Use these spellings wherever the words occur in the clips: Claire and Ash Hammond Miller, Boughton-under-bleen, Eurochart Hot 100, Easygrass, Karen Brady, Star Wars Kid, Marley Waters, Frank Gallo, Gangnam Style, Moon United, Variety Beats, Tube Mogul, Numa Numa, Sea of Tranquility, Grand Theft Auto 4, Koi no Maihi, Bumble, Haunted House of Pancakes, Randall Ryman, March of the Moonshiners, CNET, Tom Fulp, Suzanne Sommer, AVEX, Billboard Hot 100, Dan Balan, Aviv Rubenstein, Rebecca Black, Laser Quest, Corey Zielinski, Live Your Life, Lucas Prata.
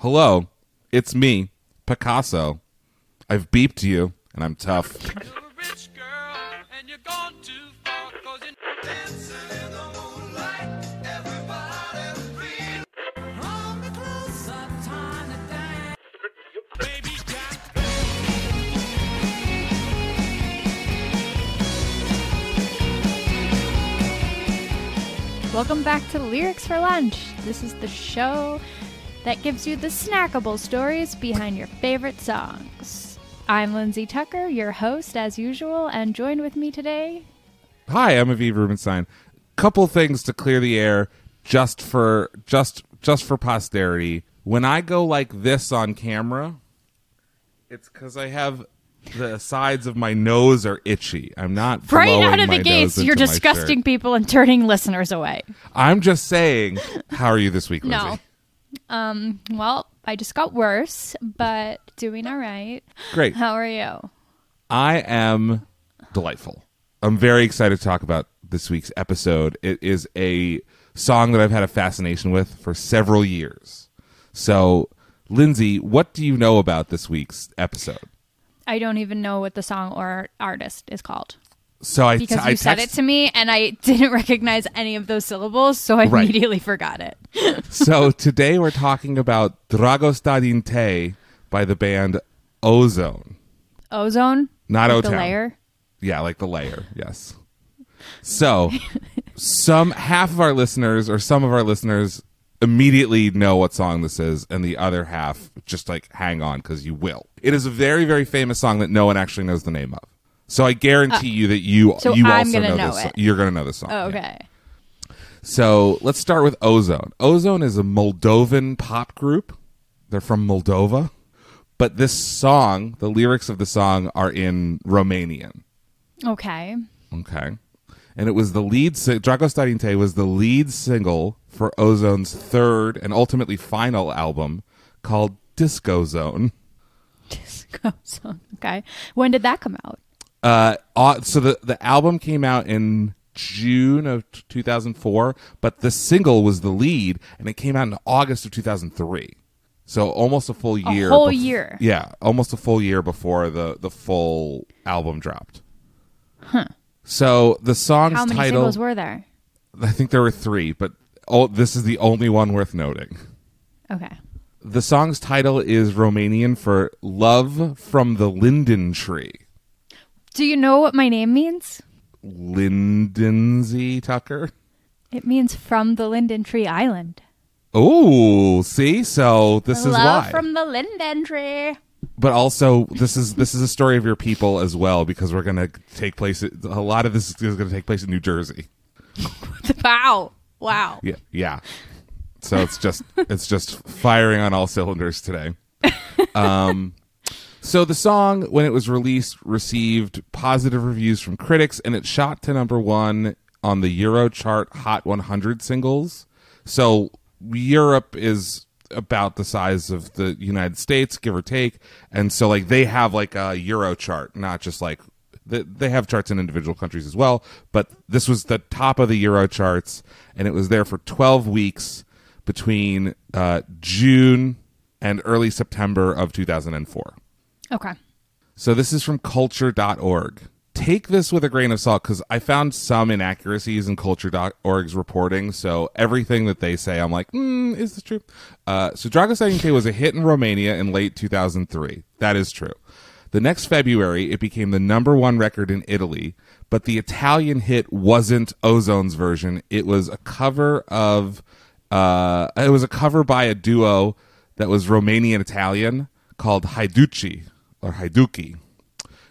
hello, it's me, Picasso. I've beeped you, and I'm tough. Welcome back to Lyrics for Lunch. This is the show that gives you the snackable stories behind your favorite songs. I'm Lindsay Tucker, your host as usual, and joined with me today... Hi, I'm Aviv Rubenstein. Couple things to clear the air just for posterity. When I go like this on camera, it's because I have... the sides of my nose are itchy. I'm not right out of the gates. You're disgusting people and turning listeners away. I'm just saying. How are you this week, Lindsay? No. Well, I just got worse, but doing all right. Great. How are you? I am delightful. I'm very excited to talk about this week's episode. It is a song that I've had a fascination with for several years. So, Lindsay, what do you know about this week's episode? I don't even know what the song or artist is called. So I said it to me and I didn't recognize any of those syllables, so I immediately forgot it. So today we're talking about Dragostea Din Tei by the band O-Zone. O-Zone? Not O-Town. The layer? Yeah, like the layer, yes. So some of our listeners immediately know what song this is, and the other half just like hang on because you will. It is a very, very famous song that no one actually knows the name of. So I guarantee you that you also know this. You're gonna know this song. Oh, okay. Yeah. So let's start with O-Zone. O-Zone is a Moldovan pop group. They're from Moldova, but this song, the lyrics of the song are in Romanian. Okay. Okay. And it was the lead Dragostea Din Tei was the lead single for O-Zone's third and ultimately final album called Disco Zone. Disco Zone. Okay. When did that come out? So the album came out in June of 2004, but the single was the lead, and it came out in August of 2003. So almost a full year. A whole year. Yeah, almost a full year before the full album dropped. Huh. So the song's title... How many singles were there? I think there were three, but this is the only one worth noting. Okay. The song's title is Romanian for Love from the Linden Tree. Do you know what my name means? Lindsay Tucker? It means from the Linden Tree Island. Oh, see? So this is why. Love from the Linden Tree. But also, this is a story of your people as well, because we're going to take place... A lot of this is going to take place in New Jersey. Wow. Wow. Yeah. Yeah. So it's just firing on all cylinders today. So the song, when it was released, received positive reviews from critics, and it shot to number one on the Eurochart Hot 100 singles. So Europe is... about the size of the United States, give or take, and so like they have like a Euro chart, not just like they have charts in individual countries as well, but this was the top of the Euro charts, and it was there for 12 weeks between June and early September of 2004. Okay. So this is from culture.org. Take this with a grain of salt, because I found some inaccuracies in Culture.org's reporting, so everything that they say, I'm like, is this true? So Dragostea Din Tei was a hit in Romania in late 2003. That is true. The next February, it became the number one record in Italy, but the Italian hit wasn't O-Zone's version. It was a cover of... it was a cover by a duo that was Romanian-Italian called Haiducii, or Haiducii,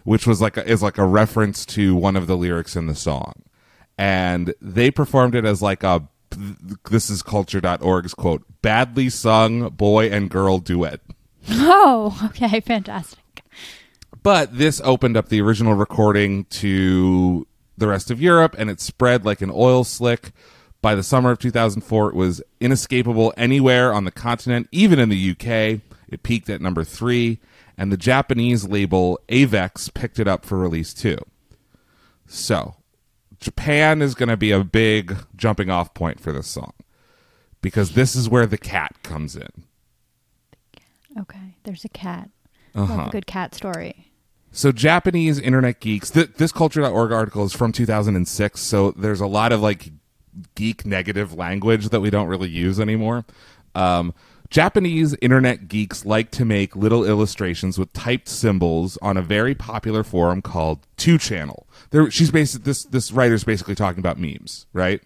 which was is like a reference to one of the lyrics in the song. And they performed it as like a, this is culture.org's quote, badly sung boy and girl duet. Oh, okay, fantastic. But this opened up the original recording to the rest of Europe, and it spread like an oil slick. By the summer of 2004, it was inescapable anywhere on the continent, even in the UK. It peaked at number 3. And the Japanese label AVEX picked it up for release too. So Japan is going to be a big jumping off point for this song, because this is where the cat comes in. Okay. There's a cat. Love a good cat story. So Japanese internet geeks, this culture.org article is from 2006, so there's a lot of like geek negative language that we don't really use anymore. Japanese internet geeks like to make little illustrations with typed symbols on a very popular forum called 2channel. This writer's basically talking about memes, right?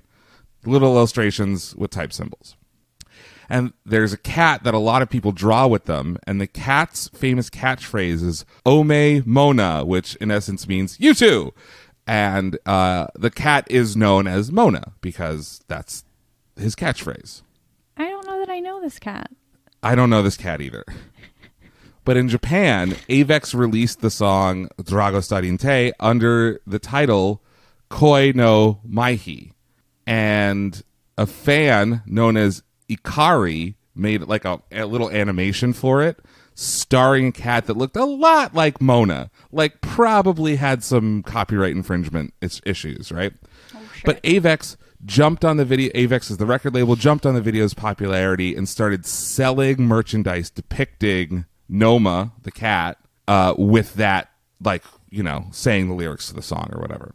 Little illustrations with typed symbols. And there's a cat that a lot of people draw with them, and the cat's famous catchphrase is Ome Mona, which in essence means you too. And the cat is known as Mona because that's his catchphrase. I don't know that I know this cat. I don't know this cat either. But in Japan, AVEX released the song Dragostea Din Tei under the title Koi no Maihi. And a fan known as Ikari made like a little animation for it, starring a cat that looked a lot like Mona, like probably had some copyright infringement issues, right? Oh, shit. But AVEX jumped on the video. AVEX is the record label, jumped on the video's popularity and started selling merchandise depicting Noma the cat with that, like, you know, saying the lyrics to the song or whatever.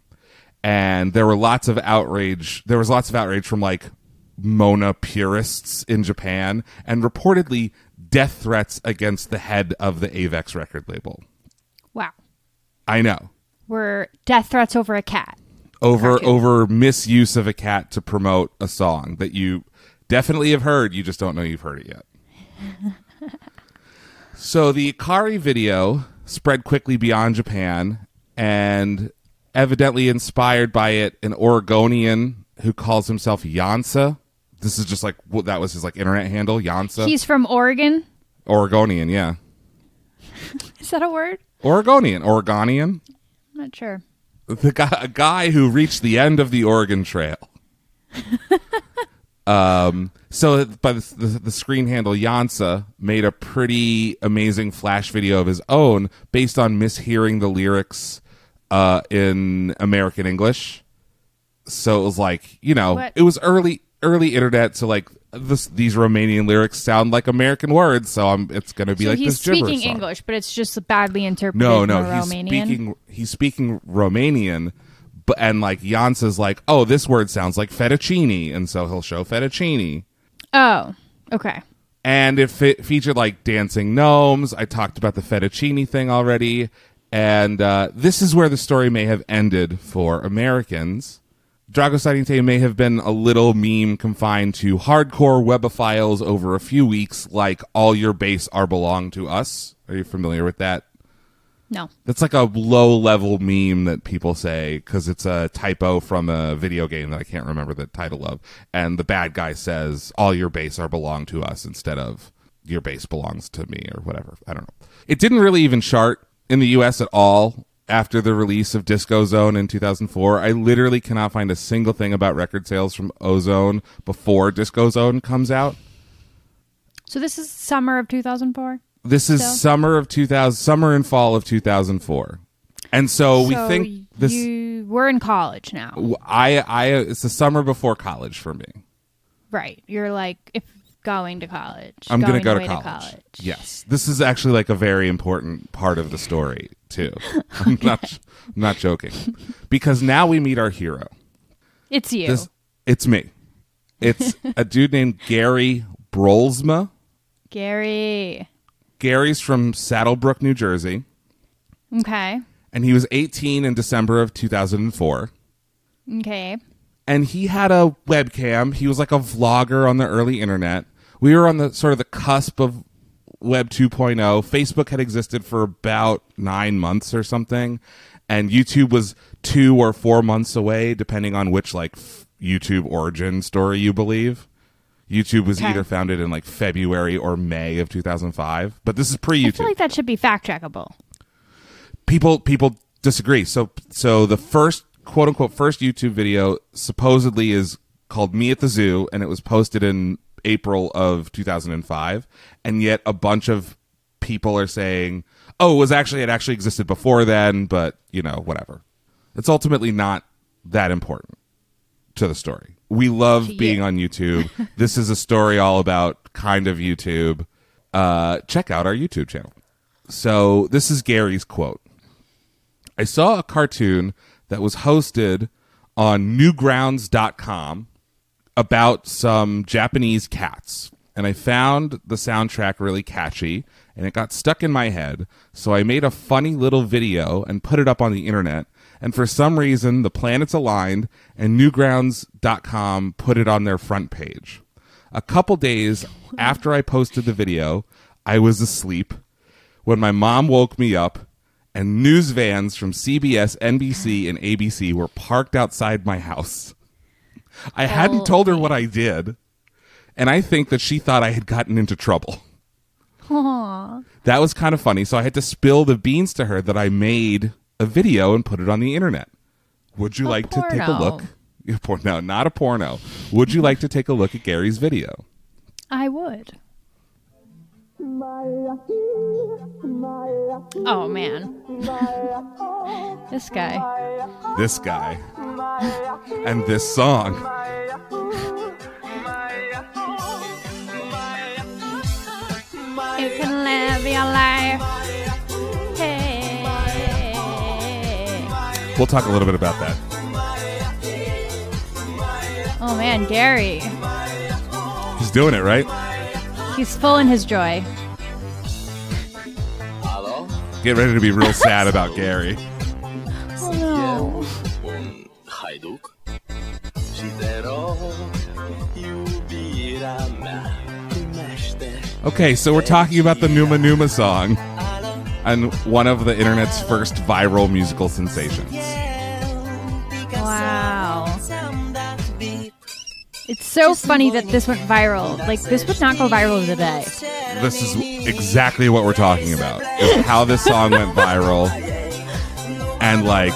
And there were lots of outrage. There was lots of outrage from like Mona purists in Japan, and reportedly death threats against the head of the AVEX record label. Wow. I know. Were death threats over a cat? Over misuse of a cat to promote a song that you definitely have heard, you just don't know you've heard it yet. So the Ikari video spread quickly beyond Japan, and evidently inspired by it, an Oregonian who calls himself Yansa. This is just like, well, that was his like internet handle, Yansa. He's from Oregon? Oregonian, yeah. Is that a word? Oregonian. I'm not sure. A guy who reached the end of the Oregon Trail. So by the screen handle, Yansa made a pretty amazing flash video of his own based on mishearing the lyrics in American English. So it was like, you know, it was early internet, so like these Romanian lyrics sound like American words, so it's going to be so like this gibberish. He's speaking English, but it's just badly interpreted. No, he's speaking Romanian, but and like Yansa's like, oh, this word sounds like fettuccine, and so he'll show fettuccine. Oh, okay. And if it featured like dancing gnomes, I talked about the fettuccine thing already, and this is where the story may have ended for Americans. Dragostea Din Tei may have been a little meme confined to hardcore webophiles over a few weeks, like All Your Base Are Belong to Us. Are you familiar with that? No. That's like a low-level meme that people say because it's a typo from a video game that I can't remember the title of. And the bad guy says, all your base are belong to us instead of your base belongs to me or whatever. I don't know. It didn't really even chart in the U.S. at all. After the release of Disco Zone in 2004, I literally cannot find a single thing about record sales from O-Zone before Disco Zone comes out. So this is summer of 2004? This is summer and fall of 2004. And so we think this... We're in college now. It's the summer before college for me. Right. You're like, if going to college. I'm going to go to college. Yes. This is actually like a very important part of the story. Too. I'm not joking. Because now we meet our hero. It's you. It's me. It's a dude named Gary Brolsma. Gary's from Saddlebrook, New Jersey. Okay. And he was 18 in December of 2004. Okay. And he had a webcam. He was like a vlogger on the early internet. We were on the sort of the cusp of Web 2.0, Facebook had existed for about 9 months or something, and YouTube was 2 or 4 months away, depending on which like YouTube origin story you believe. YouTube was either founded in like February or May of 2005, but this is pre-YouTube. I feel like that should be fact-checkable. People disagree. So the first, quote-unquote, first YouTube video supposedly is called Me at the Zoo, and it was posted in April of 2005, and yet a bunch of people are saying, oh, it actually existed before then, but you know, whatever. It's ultimately not that important to the story. We love being on YouTube. This is a story all about kind of YouTube. check out our YouTube channel. So this is Gary's quote. I saw a cartoon that was hosted on Newgrounds.com about some Japanese cats, and I found the soundtrack really catchy, and it got stuck in my head, so I made a funny little video and put it up on the internet, and for some reason, the planets aligned, and Newgrounds.com put it on their front page. A couple days after I posted the video, I was asleep when my mom woke me up, and news vans from CBS, NBC, and ABC were parked outside my house. I hadn't told her what I did, and I think that she thought I had gotten into trouble. Aww. That was kind of funny, so I had to spill the beans to her that I made a video and put it on the internet. Would you like to take a look? No, not a porno. Would you like to take a look at Gary's video? I would. Oh, man. This guy. This guy. And this song. You can live your life. Hey. We'll talk a little bit about that. Oh, man, Gary. He's doing it, right? He's full in his joy. Hello? Get ready to be real sad about Gary. Oh, no. Okay, so we're talking about the Numa Numa song and one of the internet's first viral musical sensations. Wow. It's so funny that this went viral. Like, this would not go viral today. This is exactly what we're talking about. It's how this song went viral and, like,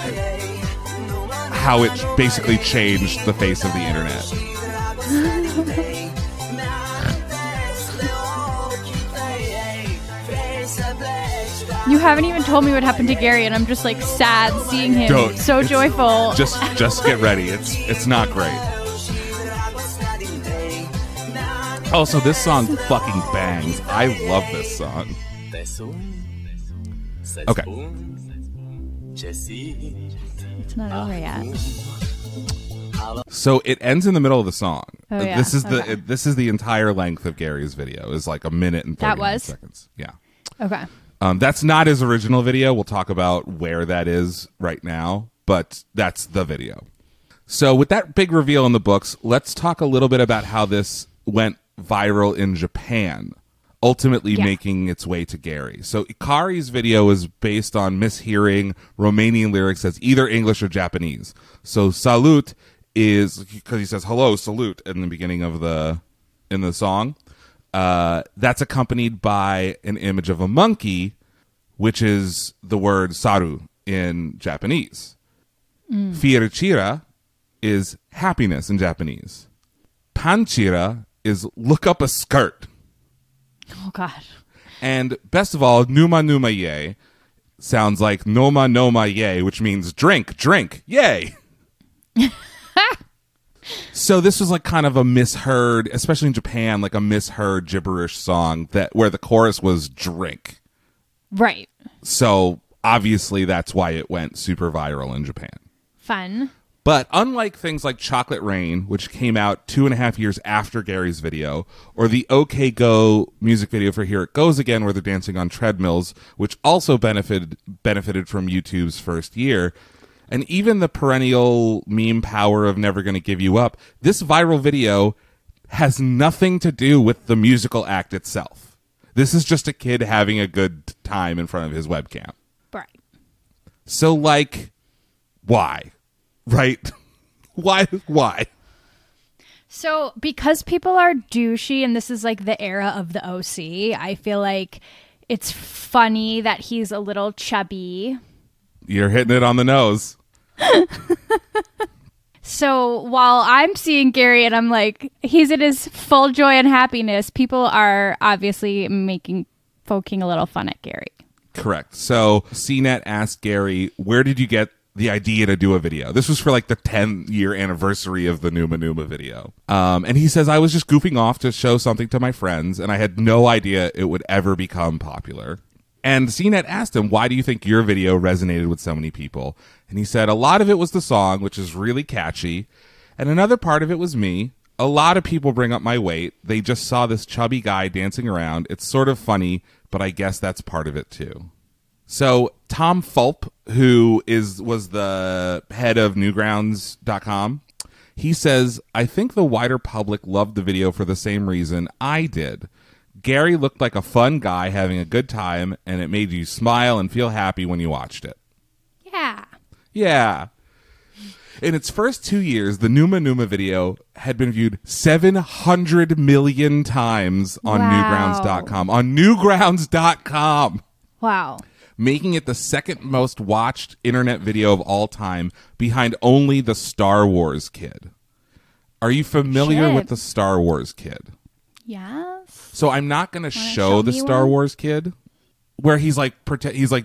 how it basically changed the face of the internet. You haven't even told me what happened to Gary, and I'm just, like, sad seeing him. Don't. So it's joyful. Just get ready. It's not great. Also, this song fucking bangs. I love this song. Okay. It's not over yet. So it ends in the middle of the song. Oh, yeah. This is the entire length of Gary's video. It's like a minute and 30 seconds. Yeah. Okay. That's not his original video. We'll talk about where that is right now, but that's the video. So with that big reveal in the books, let's talk a little bit about how this went viral in Japan, ultimately making its way to Gary. So Ikari's video is based on mishearing Romanian lyrics as either English or Japanese. So salute is because he says hello, salute in the beginning of the song. That's accompanied by an image of a monkey, which is the word saru in Japanese. Fierichira is happiness in Japanese. Panchira is look up a skirt. Oh, God. And best of all, Numa Numa Ye sounds like Noma Noma Ye, which means drink, drink, yay. So this was like kind of a misheard, especially in Japan, like a misheard gibberish song where the chorus was drink. Right. So obviously that's why it went super viral in Japan. Fun. But unlike things like Chocolate Rain, which came out 2.5 years after Gary's video, or the OK Go music video for Here It Goes Again, where they're dancing on treadmills, which also benefited from YouTube's first year, and even the perennial meme power of Never Gonna Give You Up, this viral video has nothing to do with the musical act itself. This is just a kid having a good time in front of his webcam. Right. So, like, why? Right? Why? So, because people are douchey, and this is like the era of the OC, I feel like it's funny that he's a little chubby. You're hitting it on the nose. So, while I'm seeing Gary and I'm like, he's in his full joy and happiness, people are obviously poking a little fun at Gary. Correct. So, CNET asked Gary, where did you get the idea to do a video. This was for like the 10-year anniversary of the Numa Numa video. And he says, I was just goofing off to show something to my friends, and I had no idea it would ever become popular. And CNET asked him, why do you think your video resonated with so many people? And he said, a lot of it was the song, which is really catchy. And another part of it was me. A lot of people bring up my weight. They just saw this chubby guy dancing around. It's sort of funny, but I guess that's part of it too. So Tom Fulp, who was the head of Newgrounds.com, he says, I think the wider public loved the video for the same reason I did. Gary looked like a fun guy having a good time, and it made you smile and feel happy when you watched it. Yeah. Yeah. In its first 2 years, the Numa Numa video had been viewed 700 million times on Newgrounds.com. On Newgrounds.com. Wow. Making it the second most watched internet video of all time, behind only the Star Wars Kid. Are you familiar with the Star Wars Kid? Yes. So I'm not going to show the Star Wars Kid, where he's like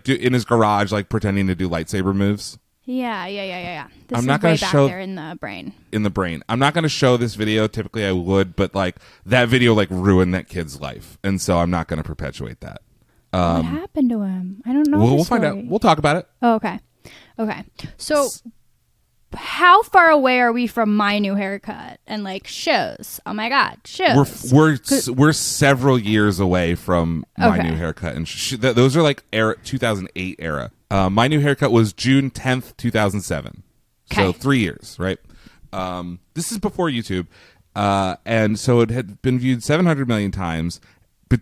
in his garage, like pretending to do lightsaber moves. Yeah. This I'm not going to show there in the brain. In the brain, I'm not going to show this video. Typically, I would, but like that video, like ruined that kid's life, and so I'm not going to perpetuate that. What happened to him? I don't know. We'll find out. We'll talk about it. Oh, okay. So, how far away are we from my new haircut and like shows? Oh my God, shows. We're several years away from my new haircut, and those are like 2008 era. My new haircut was June 10th, 2007. Okay. So 3 years, right? This is before YouTube. And so it had been viewed 700 million times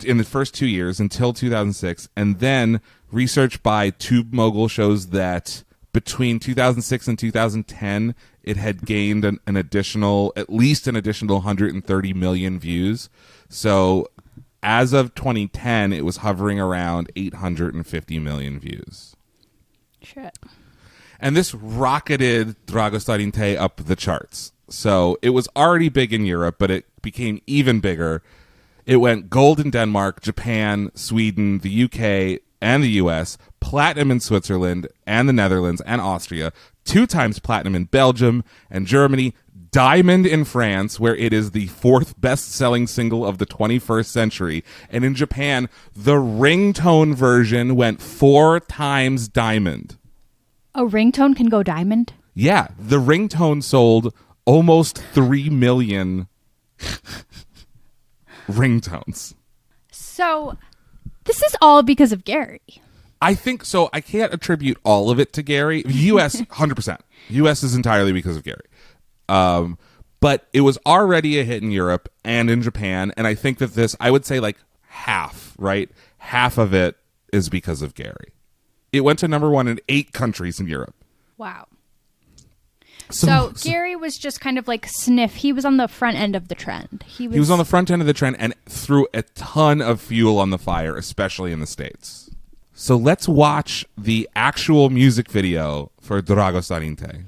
in the first 2 years until 2006. And then research by Tube Mogul shows that between 2006 and 2010, it had gained at least an additional 130 million views. So as of 2010, it was hovering around 850 million views. Shit. And this rocketed Dragostea Din Tei up the charts. So it was already big in Europe, but it became even bigger. It went gold in Denmark, Japan, Sweden, the UK, and the US, platinum in Switzerland and the Netherlands and Austria, 2 times platinum in Belgium and Germany, diamond in France, where it is the 4th best-selling single of the 21st century. And in Japan, the ringtone version went 4 times diamond. A ringtone can go diamond? Yeah. The ringtone sold almost 3 million ringtones. So this is all because of Gary. I think so. I can't attribute all of it to Gary. U.S. 100%. U.S. is entirely because of Gary. But it was already a hit in Europe and in Japan, and I think that this, I would say like half, right? Half of it is because of Gary. It went to #1 in 8 countries in Europe. Wow. So Gary was just kind of like sniff. He was on the front end of the trend. He was on the front end of the trend and threw a ton of fuel on the fire, especially in the States. So let's watch the actual music video for Dragostea Din Tei.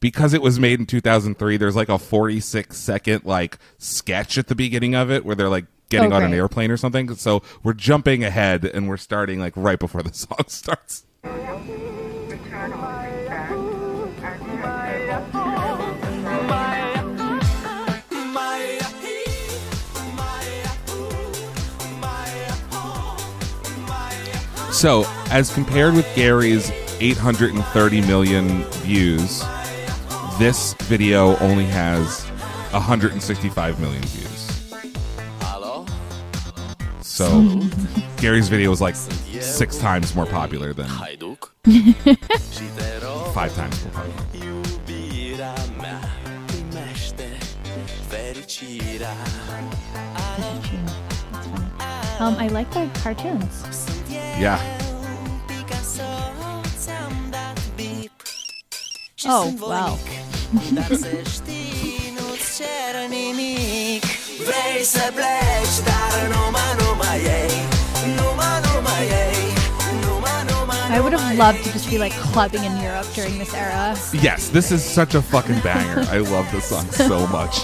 Because it was made in 2003, there's like a 46-second like sketch at the beginning of it where they're like getting on an airplane or something. So we're jumping ahead and we're starting like right before the song starts. So as compared with Gary's 830 million views, this video only has 165 million views. Hello? So Gary's video was like 6 times more popular than 5 times more popular. I like the cartoons. Yeah. Oh, wow. I would have loved to just be like clubbing in Europe during this era. Yes, this is such a fucking banger. I love this song so much.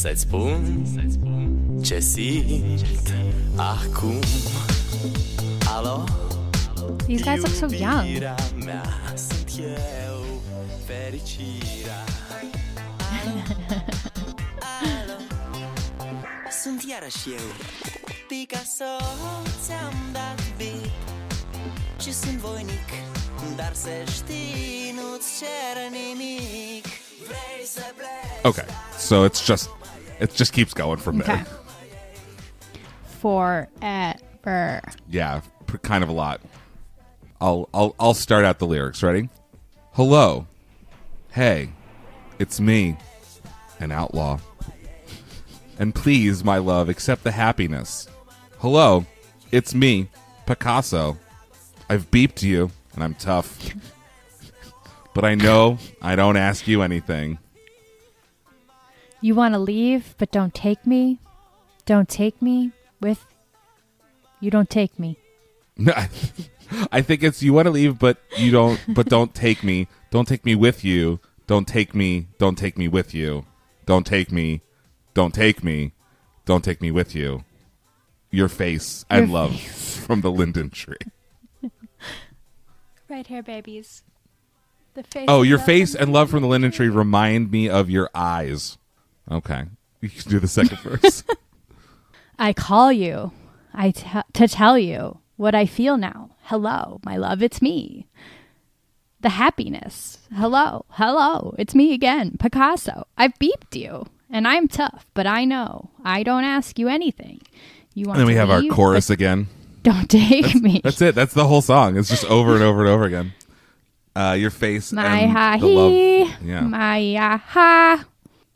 Să-ți spun ce simt acum. Alo? These guys look so young. Sunt iarăși eu, Picasso, ți-am dat beat și sunt voinic, dar să știi, nu-ți cer nimic. Vrei să pleci. Okay, so it just keeps going from there. Forever. Yeah, kind of a lot. I'll start out the lyrics. Ready? Hello, hey, it's me, an outlaw. And please, my love, accept the happiness. Hello, it's me, Picasso. I've beeped you, and I'm tough. But I know I don't ask you anything. You want to leave, but don't take me. Don't take me with... You don't take me. I think it's you want to leave, but you don't. But don't take me. Don't take me with you. Don't take me. Don't take me with you. Don't take me. Don't take me. Don't take me with you. Your face and love from the linden tree. Right here, babies. The face. Oh, your face and love from the linden tree remind me of your eyes. Okay. You can do the second verse. I call you to tell you what I feel now. Hello, my love, it's me. The happiness. Hello, hello, it's me again, Picasso. I've beeped you. And I'm tough, but I know I don't ask you anything. You want? And then we have our chorus again. Don't take me. That's it. That's the whole song. It's just over and over and over again. Your face, my and the love. Yeah. My ha.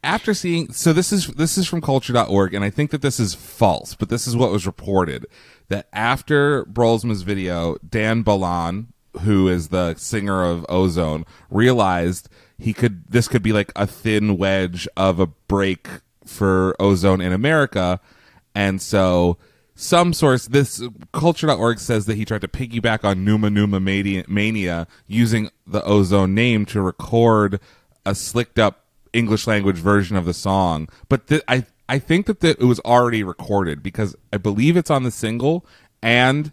After seeing, so this is from culture.org, and I think that this is false, but this is what was reported, that after Brolsma's video, Dan Balan, who is the singer of O-Zone, realized this could be like a thin wedge of a break for O-Zone in America. And so some source, this culture.org says that he tried to piggyback on Numa Numa Mania using the O-Zone name to record a slicked up English language version of the song. But I think that it was already recorded, because I believe it's on the single, and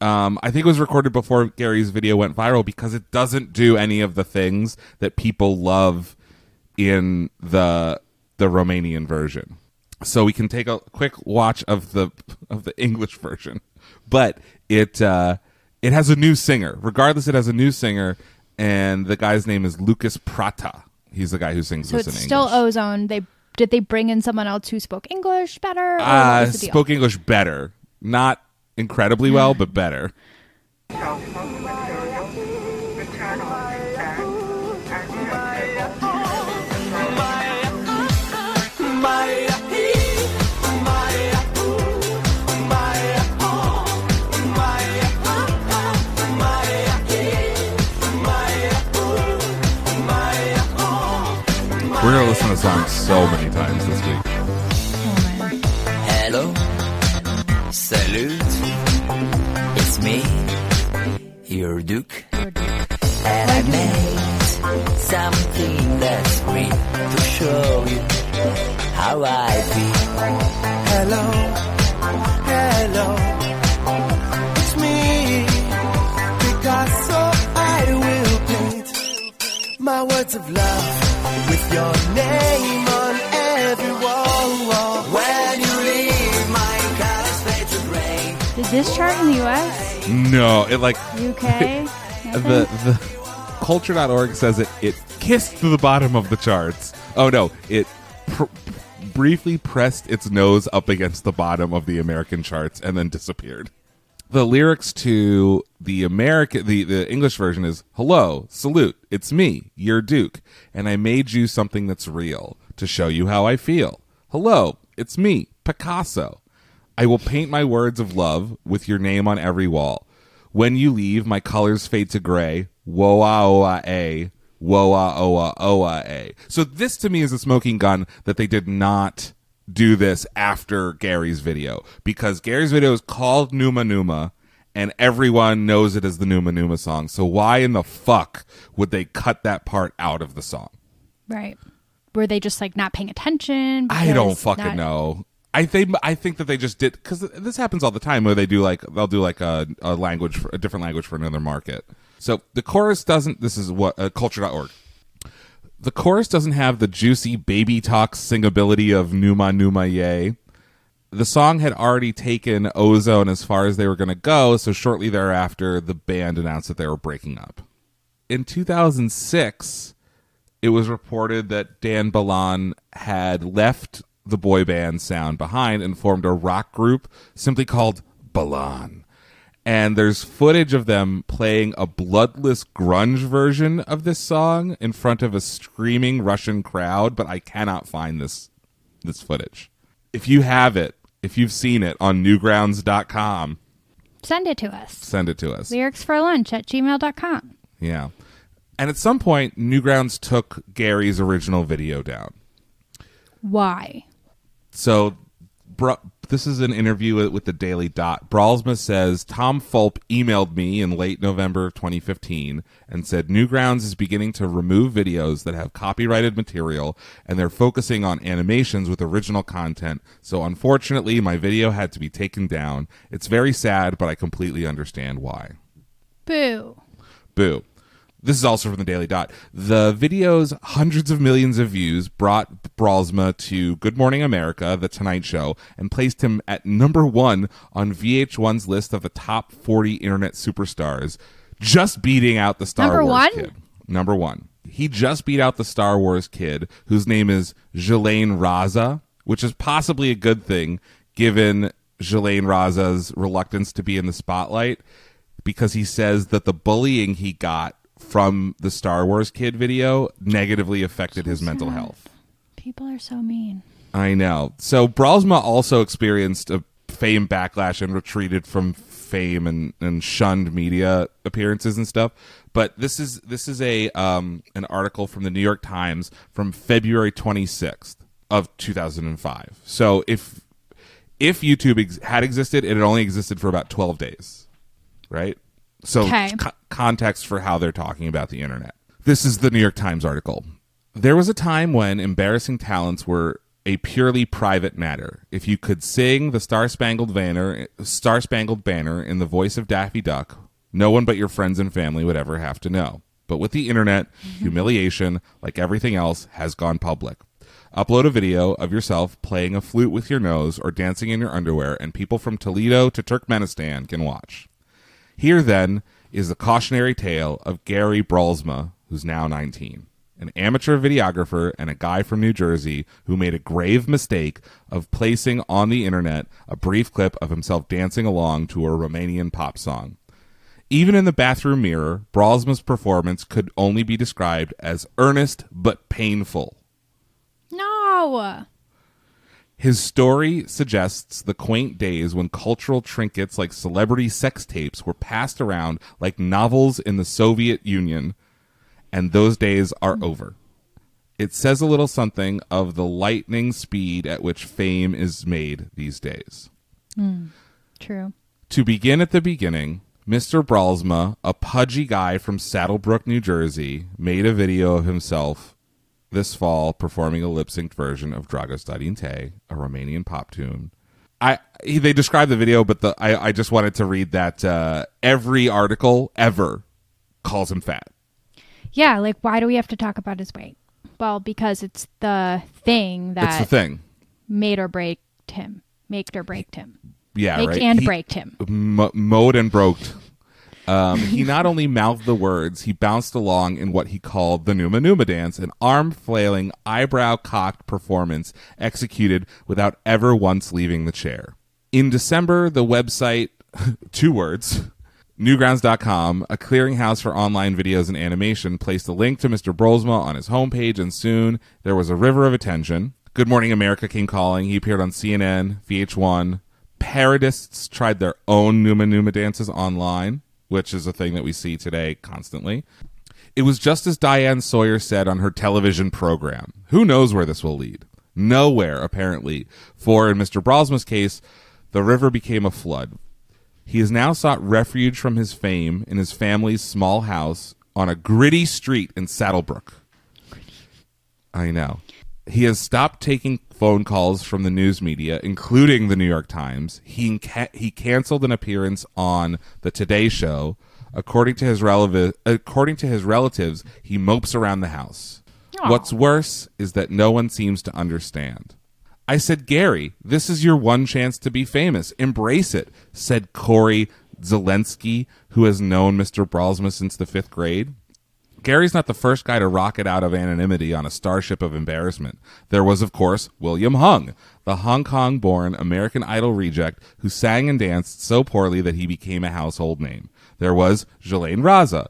I think it was recorded before Gary's video went viral, because it doesn't do any of the things that people love in the Romanian version. So we can take a quick watch of the English version, but it has a new singer. Regardless, it has a new singer, and the guy's name is Lucas Prata. He's the guy who sings this in English. So it's still O-Zone. Did they bring in someone else who spoke English better? Spoke English better, not incredibly well, but better. We're going to listen to the song so many times this week. Hello. Salut. It's me, your Duke. And I made something that's free to show you how I feel. Hello, hello, it's me, Picasso. I will paint my words of love with your name on every wall. When you leave my colors fade to gray. Did this chart in the U.S.? No, it like UK. The culture.org says it kissed to the bottom of the charts. Oh no, it briefly pressed its nose up against the bottom of the American charts and then disappeared. The lyrics to the English version is hello, salute, it's me, your Duke, and I made you something that's real to show you how I feel. Hello, it's me, Picasso. I will paint my words of love with your name on every wall. When you leave, my colors fade to gray. Woa-oa-a, woa-oa-oa-a. So this, to me, is a smoking gun that they did not do this after Gary's video, because Gary's video is called Numa Numa, and everyone knows it as the Numa Numa song. So why in the fuck would they cut that part out of the song? Right. Were they just like not paying attention? I don't fucking know. I think that they just did, because this happens all the time where they'll do like a language, a different language for another market. So the chorus doesn't. This is what culture.org. The chorus doesn't have the juicy baby talk singability of Numa Numa Yay. The song had already taken O-Zone as far as they were going to go, so shortly thereafter, the band announced that they were breaking up. In 2006, it was reported that Dan Balan had left the boy band sound behind and formed a rock group simply called Balan. And there's footage of them playing a bloodless grunge version of this song in front of a screaming Russian crowd, but I cannot find this footage. If you have it, if you've seen it on Newgrounds.com, send it to us. Send it to us. lyricsforlunch@gmail.com. Yeah. And at some point, Newgrounds took Gary's original video down. Why? So, this is an interview with the Daily Dot. Brolsma says, Tom Fulp emailed me in late November of 2015 and said, Newgrounds is beginning to remove videos that have copyrighted material, and they're focusing on animations with original content. So unfortunately, my video had to be taken down. It's very sad, but I completely understand why. Boo. Boo. This is also from the Daily Dot. The video's hundreds of millions of views brought Brolsma to Good Morning America, The Tonight Show, and placed him at #1 on VH1's list of the top 40 internet superstars, just beating out the Star Wars Kid. #1. He just beat out the Star Wars Kid, whose name is Ghyslain Raza, which is possibly a good thing, given Ghyslain Raza's reluctance to be in the spotlight, because he says that the bullying he got from the Star Wars Kid video negatively affected his mental health. People are so mean. I know. So Brolsma also experienced a fame backlash and retreated from fame and shunned media appearances and stuff. But this is a an article from the New York Times from February 26th of 2005. So if YouTube had existed, it had only existed for about 12 days, right? So context for how they're talking about the internet. This is the New York Times article. There was a time when embarrassing talents were a purely private matter. If you could sing the Star Spangled Banner in the voice of Daffy Duck, no one but your friends and family would ever have to know. But with the internet, humiliation, like everything else, has gone public. Upload a video of yourself playing a flute with your nose or dancing in your underwear, and people from Toledo to Turkmenistan can watch. Here, then, is the cautionary tale of Gary Brolsma, who's now 19, an amateur videographer and a guy from New Jersey who made a grave mistake of placing on the internet a brief clip of himself dancing along to a Romanian pop song. Even in the bathroom mirror, Brolsma's performance could only be described as earnest but painful. No! His story suggests the quaint days when cultural trinkets like celebrity sex tapes were passed around like novels in the Soviet Union, and those days are over. It says a little something of the lightning speed at which fame is made these days. True. To begin at the beginning, Mr. Brolsma, a pudgy guy from Saddlebrook, New Jersey, made a video of himself this fall performing a lip-synced version of Dragostea Din Tei, a Romanian pop tune. They described the video, but I just wanted to read that every article ever calls him fat. Yeah, like, why do we have to talk about his weight? Well, because it's the thing that made or braked him. Yeah, right. Mowed and broked. He not only mouthed the words, he bounced along in what he called the Numa Numa dance, an arm-flailing, eyebrow-cocked performance executed without ever once leaving the chair. In December, the website, two words, Newgrounds.com, a clearinghouse for online videos and animation, placed a link to Mr. Brolsma on his homepage, and soon there was a river of attention. Good Morning America came calling. He appeared on CNN, VH1. Parodists tried their own Numa Numa dances online, which is a thing that we see today constantly. It was just as Diane Sawyer said on her television program. Who knows where this will lead? Nowhere, apparently. For, in Mr. Brolsma's case, the river became a flood. He has now sought refuge from his fame in his family's small house on a gritty street in Saddlebrook. I know. He has stopped taking phone calls from the news media, including the New York Times. He canceled an appearance on the Today Show. According to his relatives, he mopes around the house. Aww. What's worse is that no one seems to understand. I said, Gary, this is your one chance to be famous. Embrace it, said Corey Zielinski, who has known Mr. Brolsma since the fifth grade. Gary's not the first guy to rocket out of anonymity on a starship of embarrassment. There was, of course, William Hung, the Hong Kong-born American Idol reject who sang and danced so poorly that he became a household name. There was Ghyslain Raza,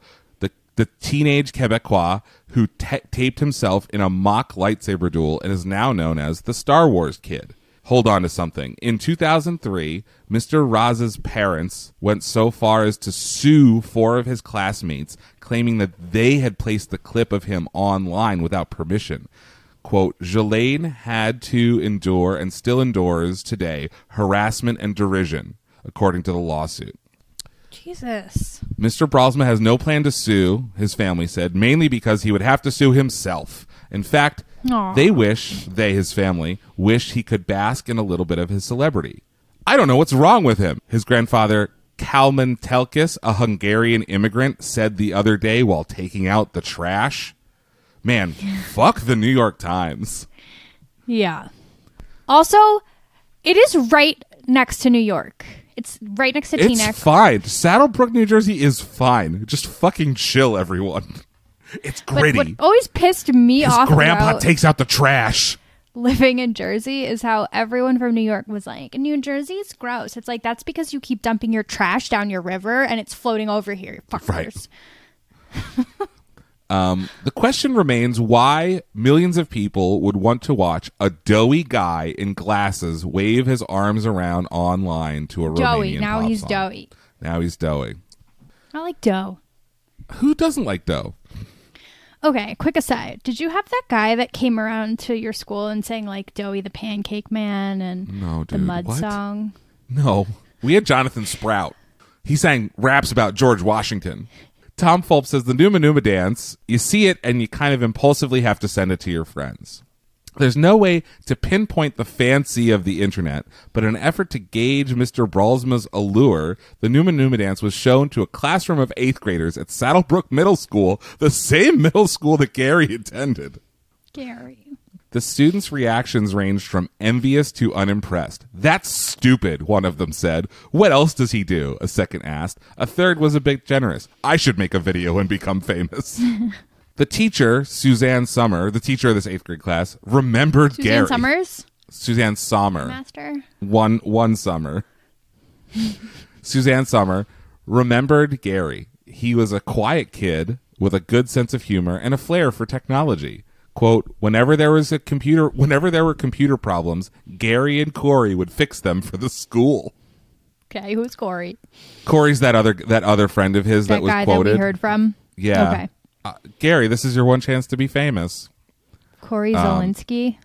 the teenage Quebecois who taped himself in a mock lightsaber duel and is now known as the Star Wars Kid. Hold on to something. In 2003, Mr. Raza's parents went so far as to sue four of his classmates, claiming that they had placed the clip of him online without permission. Quote, Ghislaine had to endure and still endures today harassment and derision, according to the lawsuit. Jesus. Mr. Brolsma has no plan to sue, his family said, mainly because he would have to sue himself. In fact, aww. his family wish he could bask in a little bit of his celebrity. I don't know what's wrong with him, his grandfather Kalman Telkis, a Hungarian immigrant, said the other day while taking out the trash. Man, fuck the New York Times. Yeah. Also, it is right next to New York. It's right next to Teaneck. It's fine. Saddlebrook, New Jersey is fine. Just fucking chill, everyone. It's gritty. But what always pissed me off about Grandpa takes out the trash living in Jersey is how everyone from New York was like, New Jersey is gross. It's like, that's because you keep dumping your trash down your river and it's floating over here, fuckers. Right. The question remains why millions of people would want to watch a doughy guy in glasses wave his arms around online to a Romanian pop song. Now he's doughy. I like dough. Who doesn't like dough? Okay, quick aside. Did you have that guy that came around to your school and sang like Doughy the Pancake Man and the Mud song? No. We had Jonathan Sprout. He sang raps about George Washington. Tom Fulp says the Numa Numa dance, you see it and you kind of impulsively have to send it to your friends. There's no way to pinpoint the fancy of the internet, but in an effort to gauge Mr. Brolsma's allure, the Numa Numa dance was shown to a classroom of 8th graders at Saddlebrook Middle School, the same middle school that Gary attended. Gary. The students' reactions ranged from envious to unimpressed. That's stupid, one of them said. What else does he do? A second asked. A third was a bit generous. I should make a video and become famous. The teacher, Suzanne Sommer, the teacher of this 8th grade class, remembered Suzanne Gary. Suzanne Sommer. Master. One summer. Suzanne Sommer remembered Gary. He was a quiet kid with a good sense of humor and a flair for technology. Quote, whenever there were computer problems, Gary and Corey would fix them for the school. Okay, who's Corey? Corey's that other friend of his that was guy quoted. That we heard from? Yeah. Okay. Gary, this is your one chance to be famous. Corey Zielinski.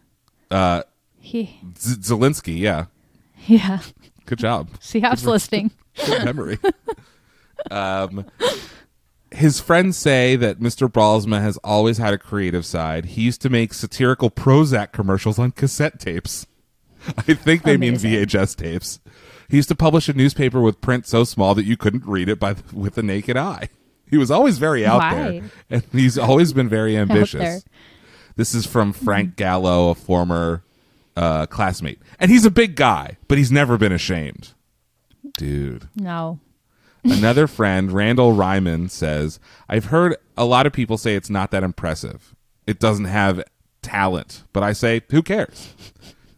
Zielinski, yeah. Yeah. Good job. See how it's listing. Good memory. His friends say that Mr. Brolsma has always had a creative side. He used to make satirical Prozac commercials on cassette tapes. I think they mean VHS tapes. He used to publish a newspaper with print so small that you couldn't read it with the naked eye. He was always very out there, and he's always been very ambitious. This is from Frank Gallo, a former classmate. And he's a big guy, but he's never been ashamed. Dude. No. Another friend, Randall Ryman, says, I've heard a lot of people say it's not that impressive. It doesn't have talent. But I say, who cares?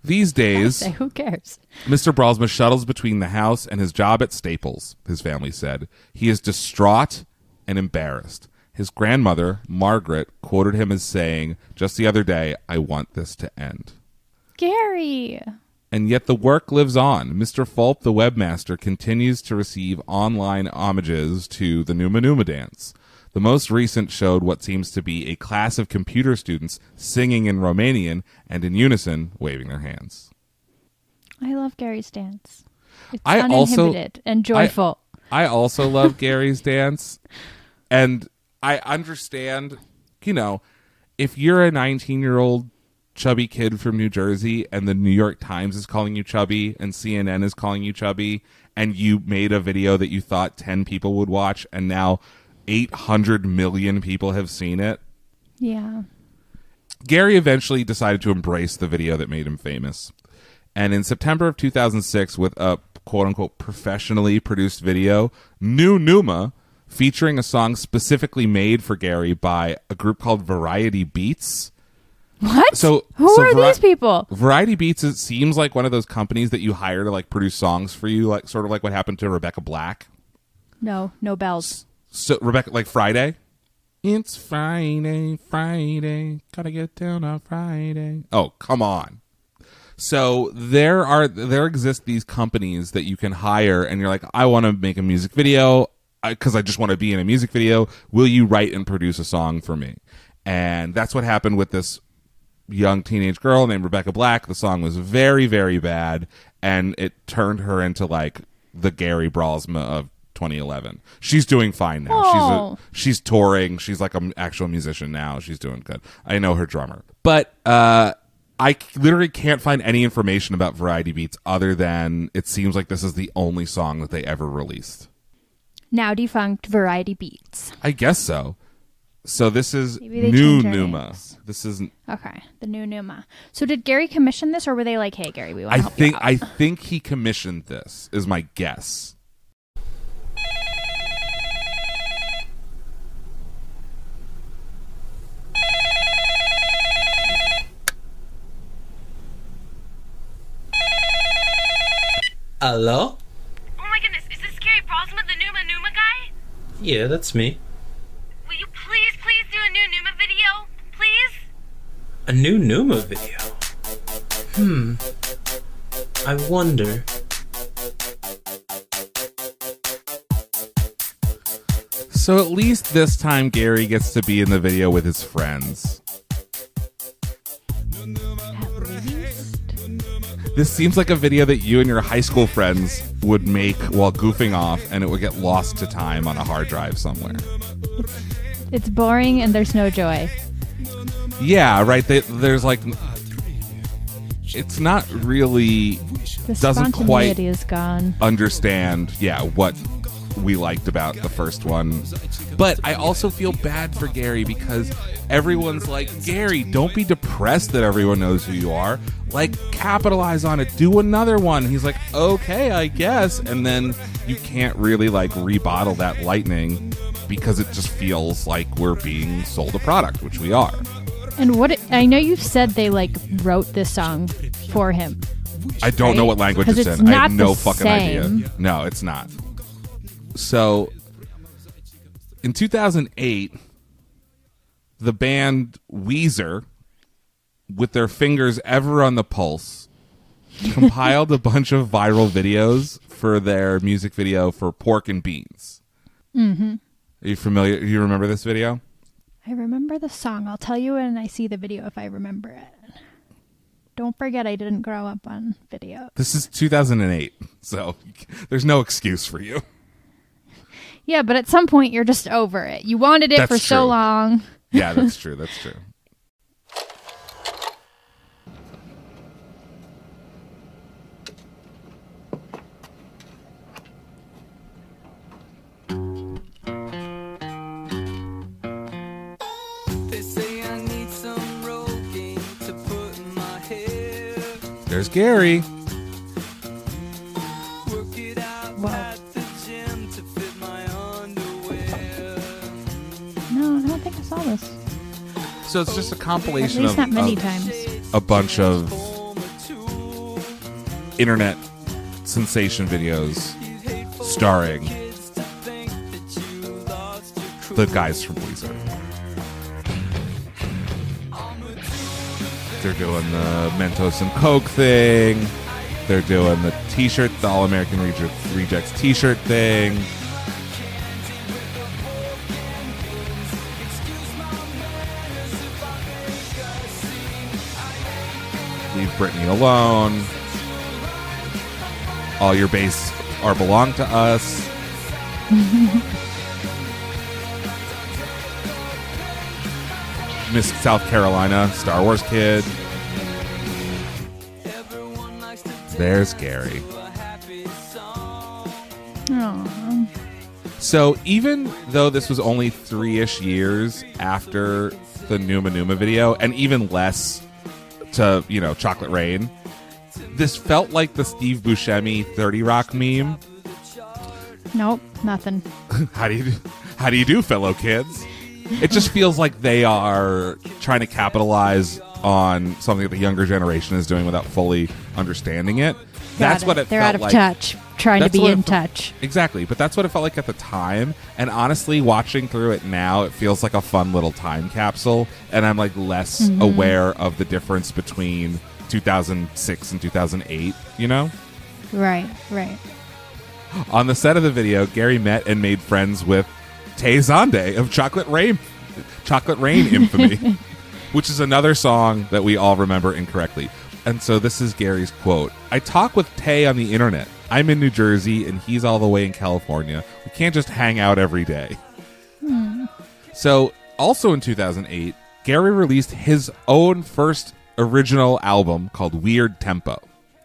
These days, who cares? Mr. Brolsma shuttles between the house and his job at Staples, his family said. He is distraught and embarrassed. His grandmother, Margaret, quoted him as saying, just the other day, I want this to end. Gary. And yet the work lives on. Mr. Fulp, the webmaster, continues to receive online homages to the Numa Numa dance. The most recent showed what seems to be a class of computer students singing in Romanian and in unison waving their hands. I love Gary's dance. It's uninhibited and joyful. I also love Gary's dance. And I understand, you know, if you're a 19-year-old chubby kid from New Jersey and the New York Times is calling you chubby and CNN is calling you chubby and you made a video that you thought 10 people would watch and now 800 million people have seen it. Yeah. Gary eventually decided to embrace the video that made him famous. And in September of 2006, with a quote-unquote professionally produced video, Numa Numa, featuring a song specifically made for Gary by a group called Variety Beats. What? So who are these people? Variety Beats, it seems like one of those companies that you hire to like produce songs for you, like sort of like what happened to Rebecca Black. No bells. So Rebecca, like Friday? It's Friday, Friday, gotta get down on Friday. Oh, come on. So there exist these companies that you can hire and you're like, I want to make a music video because I just want to be in a music video. Will you write and produce a song for me? And that's what happened with this young teenage girl named Rebecca Black. The song was very, very bad, and it turned her into like the Gary Brolsma of 2011. She's doing fine now. Oh. She's touring. She's like an actual musician now. She's doing good. I know her drummer. But I literally can't find any information about Variety Beats other than it seems like this is the only song that they ever released. Now defunct Variety Beats. I guess so. So this is New Numa. This isn't okay. The New Numa. So did Gary commission this, or were they like, "Hey, Gary, we want to help you out"? I think he commissioned this. Is my guess. Hello. Oh my goodness! Is this Gary Brolsma, the Numa Numa guy? Yeah, that's me. A new Numa video? I wonder. So at least this time Gary gets to be in the video with his friends. This seems like a video that you and your high school friends would make while goofing off, and it would get lost to time on a hard drive somewhere. It's boring and there's no joy. Yeah, right. There's like, it's not really, doesn't quite is gone. Understand, yeah, what we liked about the first one. But I also feel bad for Gary because everyone's like, Gary, don't be depressed that everyone knows who you are. Like, capitalize on it. Do another one. He's like, okay, I guess. And then you can't really like rebottle that lightning because it just feels like we're being sold a product, which we are. And I know you've said they like wrote this song for him. I don't know what language it's in. I have no fucking idea. No, it's not. So in 2008, the band Weezer, with their fingers ever on the pulse, compiled a bunch of viral videos for their music video for Pork and Beans. Mm-hmm. Are you familiar? Do you remember this video? I remember the song. I'll tell you when I see the video if I remember it. Don't forget, I didn't grow up on video. This is 2008, so there's no excuse for you. Yeah, but at some point, you're just over it. You wanted it that's for true. So long. Yeah, that's true. That's true. There's Gary. Work it out at the gym to fit my underwear. No, I don't think I saw this. So it's just a compilation of, a bunch of internet sensation videos starring the guys from Weezer. They're doing the Mentos and Coke thing. They're doing the T-shirt, the All American Rejects T-shirt thing. Leave Britney alone. All your bass are belong to us. Miss South Carolina, Star Wars Kid. There's Gary. Aww. So even though this was only 3-ish years after the Numa Numa video, and even less to, you know, Chocolate Rain, this felt like the Steve Buscemi 30 Rock meme. Nope, nothing. How do you do, fellow kids? It just feels like they are trying to capitalize on something that the younger generation is doing without fully understanding it. They're out of touch, trying to be in touch. Exactly, but that's what it felt like at the time. And honestly, watching through it now, it feels like a fun little time capsule. And I'm like less aware of the difference between 2006 and 2008. You know? Right. Right. On the set of the video, Gary met and made friends with Tay Zonday of Chocolate Rain infamy. Which is another song that we all remember incorrectly. And so this is Gary's quote. I talk with Tay on the internet. I'm in New Jersey and he's all the way in California. We can't just hang out every day. So also in 2008, Gary released his own first original album called Weird Tempo.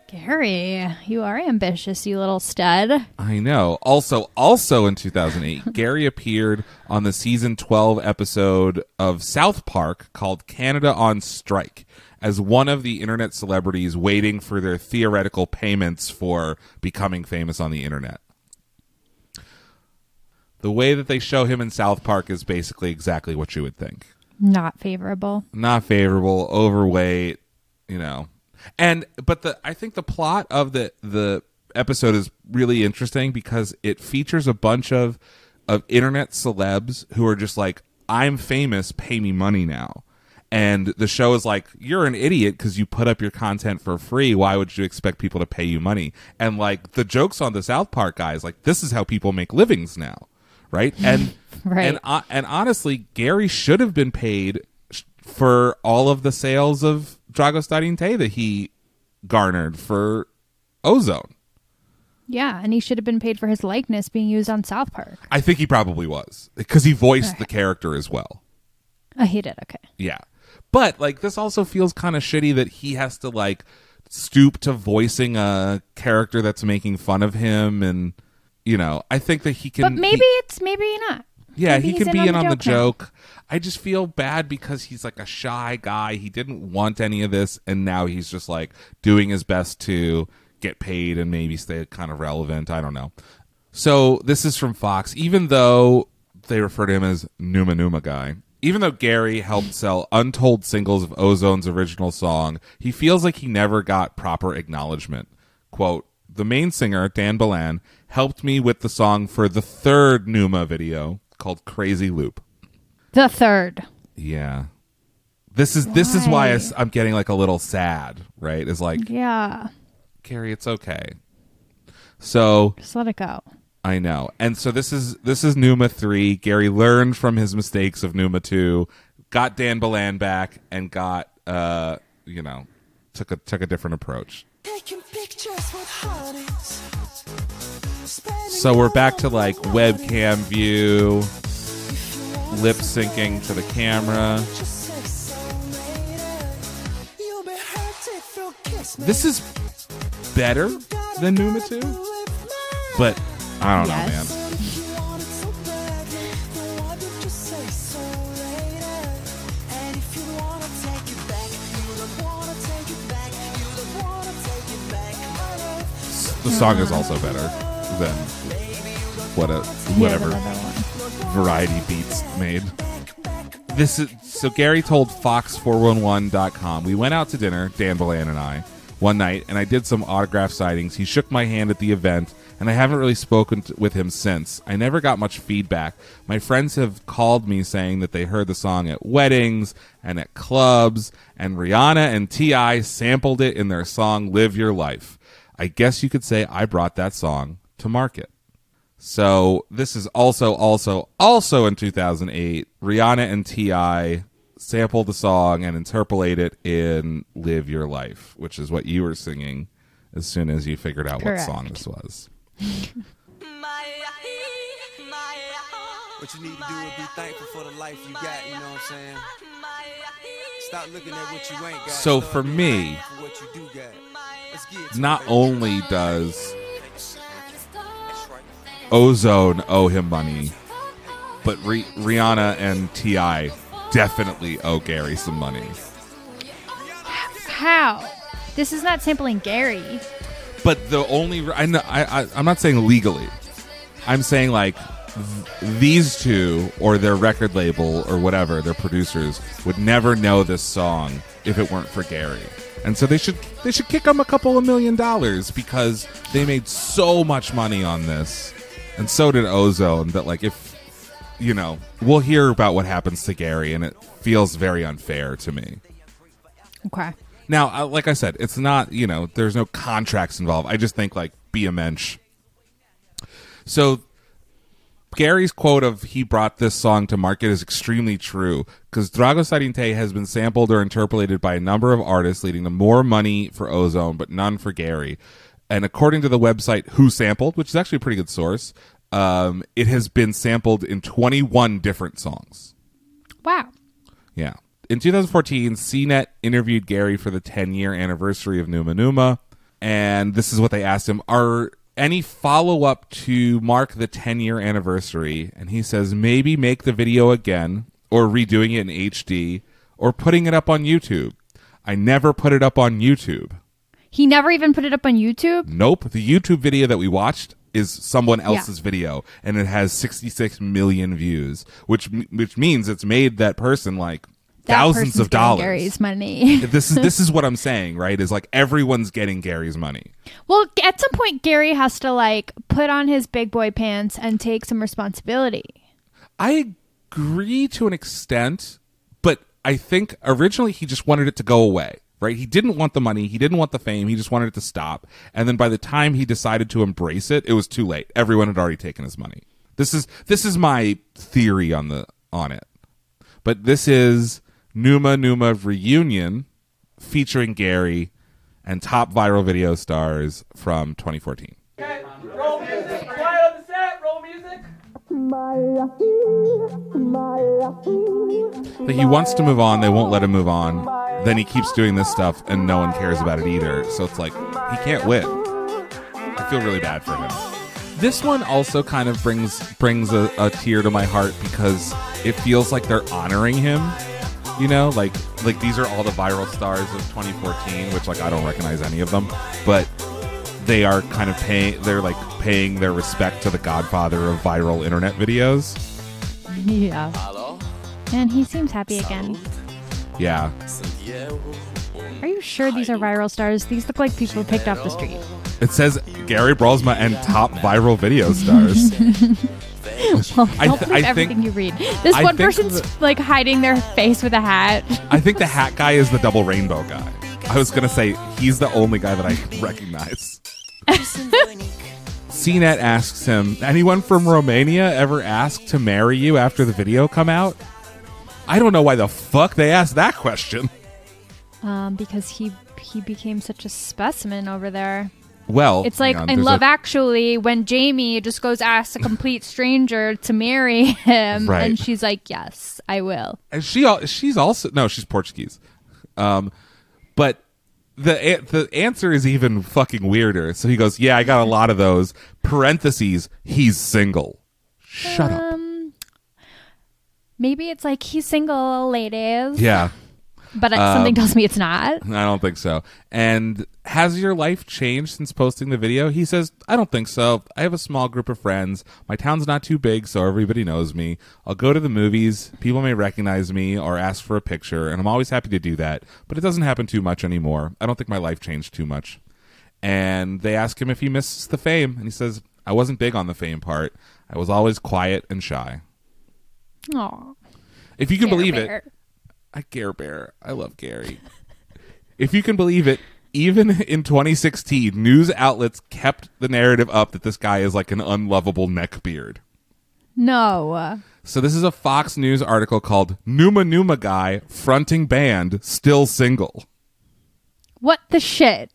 Gary, you are ambitious, you little stud. I know. Also in 2008, Gary appeared on the season 12 episode of South Park called Canada on Strike as one of the internet celebrities waiting for their theoretical payments for becoming famous on the internet. The way that they show him in South Park is basically exactly what you would think. Not favorable, overweight, you know. But I think the plot of the episode is really interesting because it features a bunch of internet celebs who are just like, I'm famous, pay me money now. And the show is like, you're an idiot because you put up your content for free. Why would you expect people to pay you money? And like the jokes on the South Park guys, like this is how people make livings now, right? And and honestly, Gary should have been paid for all of the sales of Dragostea Din Tei that he garnered for O-Zone. Yeah, and he should have been paid for his likeness being used on South Park. I think he probably was, because he voiced the character as well. Oh, he did, okay. Yeah. But, like, this also feels kind of shitty that he has to, like, stoop to voicing a character that's making fun of him, and, you know, I think that he can... But maybe not. Yeah, he can be in on the joke. I just feel bad because he's like a shy guy. He didn't want any of this, and now he's just like doing his best to get paid and maybe stay kind of relevant. I don't know. So this is from Fox. Even though they refer to him as Numa Numa guy, even though Gary helped sell untold singles of O-Zone's original song, he feels like he never got proper acknowledgement. Quote, the main singer, Dan Balan, helped me with the song for the third Numa video, called Crazy Loop. The third. Yeah. This is why I'm getting like a little sad, right? It's like, yeah, Gary, it's okay. So just let it go. I know. And so this is Numa 3. Gary learned from his mistakes of Numa 2, got Dan Balan back, and got took a different approach. Taking pictures with hotties. So we're back to like webcam view, lip syncing to the camera. This is better than Numa 2, but I don't know, man. The song is also better than whatever Variety Beats made. So Gary told Fox411.com, we went out to dinner, Dan Balan and I, one night, and I did some autograph signings. He shook my hand at the event, and I haven't really spoken with him since. I never got much feedback. My friends have called me saying that they heard the song at weddings and at clubs, and Rihanna and T.I. sampled it in their song Live Your Life. I guess you could say I brought that song to market. So this is also in 2008, Rihanna and T.I. sampled the song and interpolate it in Live Your Life, which is what you were singing as soon as you figured out Correct. What song this was. What you need to do is be thankful for the life you got, you know what I'm saying? Stop looking at what you ain't got. So for me, Not only does O-Zone owe him money, but Rihanna and T.I. definitely owe Gary some money. How? This is not sampling Gary. But the only... I'm not saying legally. I'm saying, like, these two or their record label or whatever, their producers, would never know this song if it weren't for Gary. And so they should kick him a couple of $1 million because they made so much money on this. And so did O-Zone that, like, if, you know, we'll hear about what happens to Gary, and it feels very unfair to me. Okay. Now, like I said, it's not, you know, there's no contracts involved. I just think, like, be a mensch. So Gary's quote of he brought this song to market is extremely true, because Dragostea Din Tei has been sampled or interpolated by a number of artists, leading to more money for O-Zone, but none for Gary. And according to the website Who Sampled, which is actually a pretty good source, it has been sampled in 21 different songs. Wow. Yeah. In 2014, CNET interviewed Gary for the 10-year anniversary of Numa Numa, and this is what they asked him. Are any follow-up to mark the 10-year anniversary? And he says, maybe make the video again, or redoing it in HD, or putting it up on YouTube. I never put it up on YouTube. He never even put it up on YouTube? Nope. The YouTube video that we watched is someone else's video, and it has 66 million views, which means it's made that person, like, thousands of dollars. Gary's money. This is what I'm saying, right? Is like everyone's getting Gary's money. Well, at some point, Gary has to like put on his big boy pants and take some responsibility. I agree to an extent, but I think originally he just wanted it to go away, right? He didn't want the money. He didn't want the fame. He just wanted it to stop. And then by the time he decided to embrace it, it was too late. Everyone had already taken his money. This is my theory on it. But this is Numa Numa Reunion featuring Gary and top viral video stars from 2014. Okay, roll music. Quiet on the set. Roll music. That he wants to move on. They won't let him move on. Then he keeps doing this stuff and no one cares about it either. So it's like, he can't win. I feel really bad for him. This one also kind of brings a tear to my heart because it feels like they're honoring him. You know, like these are all the viral stars of 2014, which like I don't recognize any of them, but they are kind of paying their respect to the godfather of viral internet videos. Yeah. And he seems happy again. Yeah. Are you sure these are viral stars? These look like people picked off the street. It says Gary Brolsma and top viral video stars. Well, don't believe everything you read. This one person's like hiding their face with a hat. I think the hat guy is the double rainbow guy. I was going to say he's the only guy that I recognize. CNET asks him, anyone from Romania ever asked to marry you after the video come out? I don't know why the fuck they asked that question. Because he became such a specimen over there. Well, it's like in Love Actually when Jamie just goes ask a complete stranger to marry him, right. And she's like, "Yes, I will." And she's also she's Portuguese, but the answer is even fucking weirder. So he goes, "Yeah, I got a lot of those." Parentheses, he's single. Shut up. Maybe it's like he's single, ladies. Yeah. But something tells me it's not. I don't think so. And has your life changed since posting the video? He says, I don't think so. I have a small group of friends. My town's not too big, so everybody knows me. I'll go to the movies. People may recognize me or ask for a picture, and I'm always happy to do that. But it doesn't happen too much anymore. I don't think my life changed too much. And they ask him if he misses the fame. And he says, I wasn't big on the fame part. I was always quiet and shy. Aw. If you can believe it. I care bear. I love Gary. If you can believe it, even in 2016, news outlets kept the narrative up that this guy is like an unlovable neckbeard. No. So this is a Fox News article called Numa Numa Guy Fronting Band Still Single. What the shit?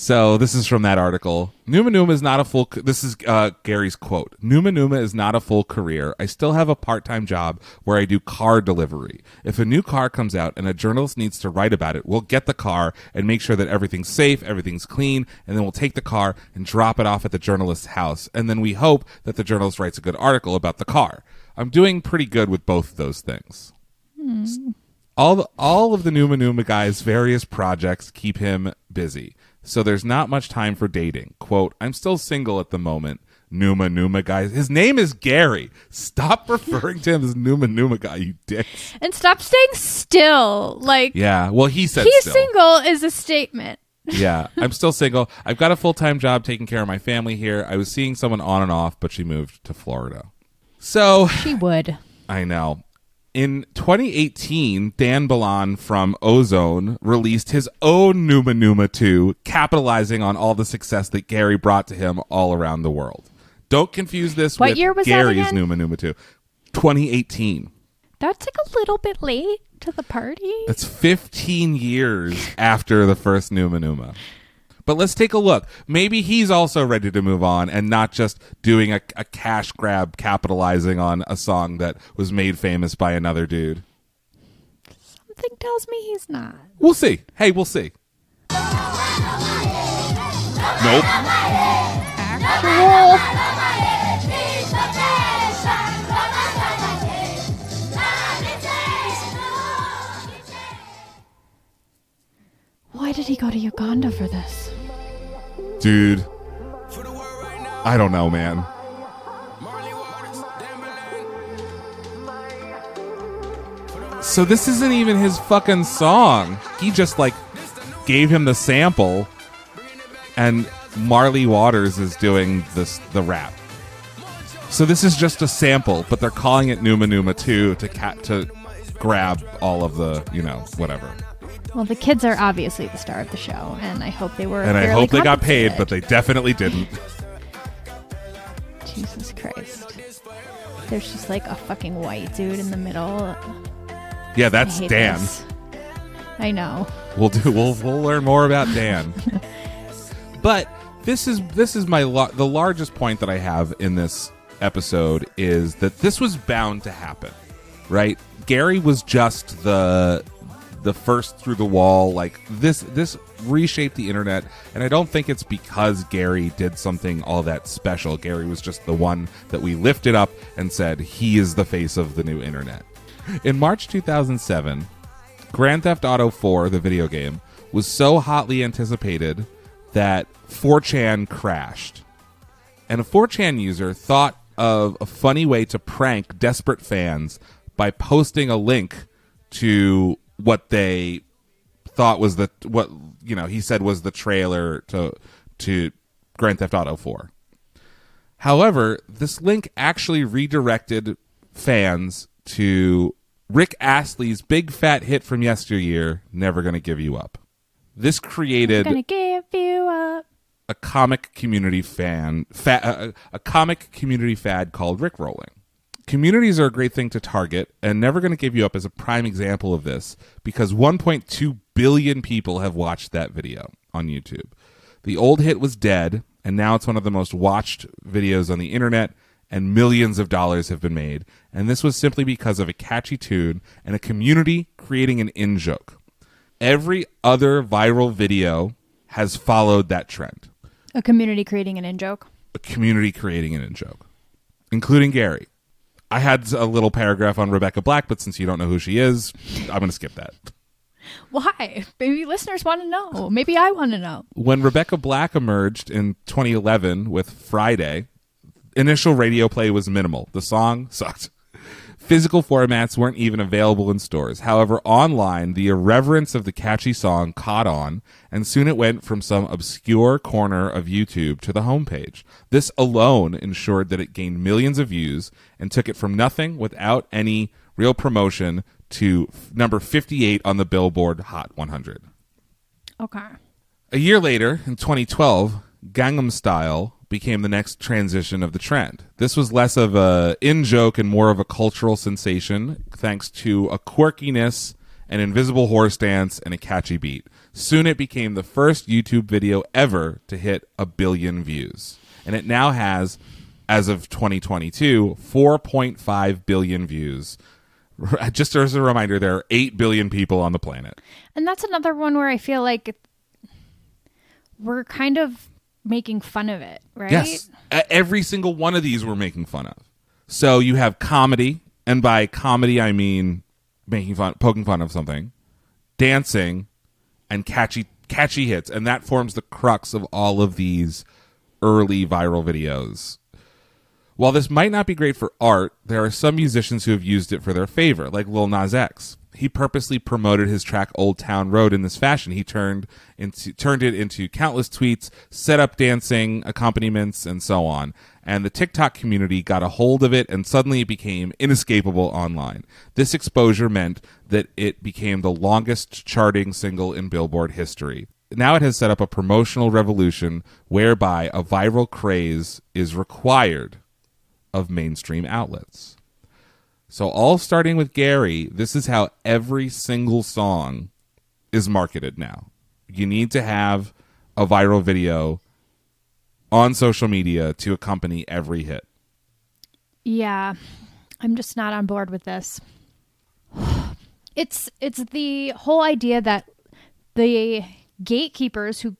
So this is from that article. Numa Numa is not a full... This is Gary's quote. Numa Numa is not a full career. I still have a part-time job where I do car delivery. If a new car comes out and a journalist needs to write about it, we'll get the car and make sure that everything's safe, everything's clean, and then we'll take the car and drop it off at the journalist's house. And then we hope that the journalist writes a good article about the car. I'm doing pretty good with both of those things. Mm. All of the Numa Numa guy's various projects keep him busy. So there's not much time for dating. Quote, I'm still single at the moment. Numa Numa guy. His name is Gary. Stop referring to him as Numa Numa guy, you dick. And stop staying still. Like, yeah, well, he said he's still. Single is a statement. Yeah, I'm still single. I've got a full-time job taking care of my family here. I was seeing someone on and off, but she moved to Florida. So she would. I know. In 2018, Dan Balan from O-Zone released his own Numa Numa 2, capitalizing on all the success that Gary brought to him all around the world. Don't confuse this what with year was Gary's Numa Numa 2. 2018. That's like a little bit late to the party. That's 15 years after the first Numa Numa. But let's take a look. Maybe he's also ready to move on and not just doing a cash grab capitalizing on a song that was made famous by another dude. Something tells me he's not. We'll see. Hey, we'll see. Nope. Actual. Why did he go to Uganda for this? Dude, I don't know, man. So this isn't even his fucking song. He just, like, gave him the sample, and Marley Waters is doing the rap. So this is just a sample, but they're calling it Numa Numa 2 to grab all of the, you know, whatever. Well, the kids are obviously the star of the show, and I hope they were. And I hope they got paid, but they definitely didn't. Jesus Christ. There's just like a fucking white dude in the middle. Yeah, that's Dan. This. I know. We'll learn more about Dan. But this is the largest point that I have in this episode is that this was bound to happen, right? Gary was just the first through the wall, like this reshaped the internet, and I don't think it's because Gary did something all that special. Gary was just the one that we lifted up and said, he is the face of the new internet. In March 2007, Grand Theft Auto 4, the video game, was so hotly anticipated that 4chan crashed. And a 4chan user thought of a funny way to prank desperate fans by posting a link to what they thought was he said was the trailer to Grand Theft Auto 4. However, this link actually redirected fans to Rick Astley's big fat hit from yesteryear, Never Gonna Give You Up. This created a comic community a comic community fad called Rickrolling. Communities are a great thing to target, and Never Gonna Give You Up is a prime example of this because 1.2 billion people have watched that video on YouTube. The old hit was dead, and now it's one of the most watched videos on the internet, and millions of dollars have been made. And this was simply because of a catchy tune and a community creating an in-joke. Every other viral video has followed that trend. A community creating an in-joke? A community creating an in-joke, including Gary. I had a little paragraph on Rebecca Black, but since you don't know who she is, I'm going to skip that. Why? Maybe listeners want to know. Maybe I want to know. When Rebecca Black emerged in 2011 with Friday, initial radio play was minimal. The song sucked. Physical formats weren't even available in stores. However, online, the irreverence of the catchy song caught on, and soon it went from some obscure corner of YouTube to the homepage. This alone ensured that it gained millions of views and took it from nothing without any real promotion to number 58 on the Billboard Hot 100. Okay. A year later, in 2012, Gangnam Style became the next transition of the trend. This was less of a in-joke and more of a cultural sensation thanks to a quirkiness an invisible horse dance, and a catchy beat. Soon it became the first YouTube video ever to hit 1 billion views. And it now has, as of 2022, 4.5 billion views. Just as a reminder, there are 8 billion people on the planet. And that's another one where I feel like we're kind of making fun of it, right? Yes. Every single one of these we're making fun of. So you have comedy, and by comedy I mean making fun, poking fun of something, dancing, and catchy hits. And that forms the crux of all of these early viral videos. While this might not be great for art, there are some musicians who have used it for their favor, like Lil Nas X. He purposely promoted his track Old Town Road in this fashion. He turned it into countless tweets, set up dancing, accompaniments, and so on. And the TikTok community got a hold of it, and suddenly it became inescapable online. This exposure meant that it became the longest charting single in Billboard history. Now it has set up a promotional revolution whereby a viral craze is required of mainstream outlets. So all starting with Gary, this is how every single song is marketed now. You need to have a viral video on social media to accompany every hit. Yeah, I'm just not on board with this. It's the whole idea that the gatekeepers who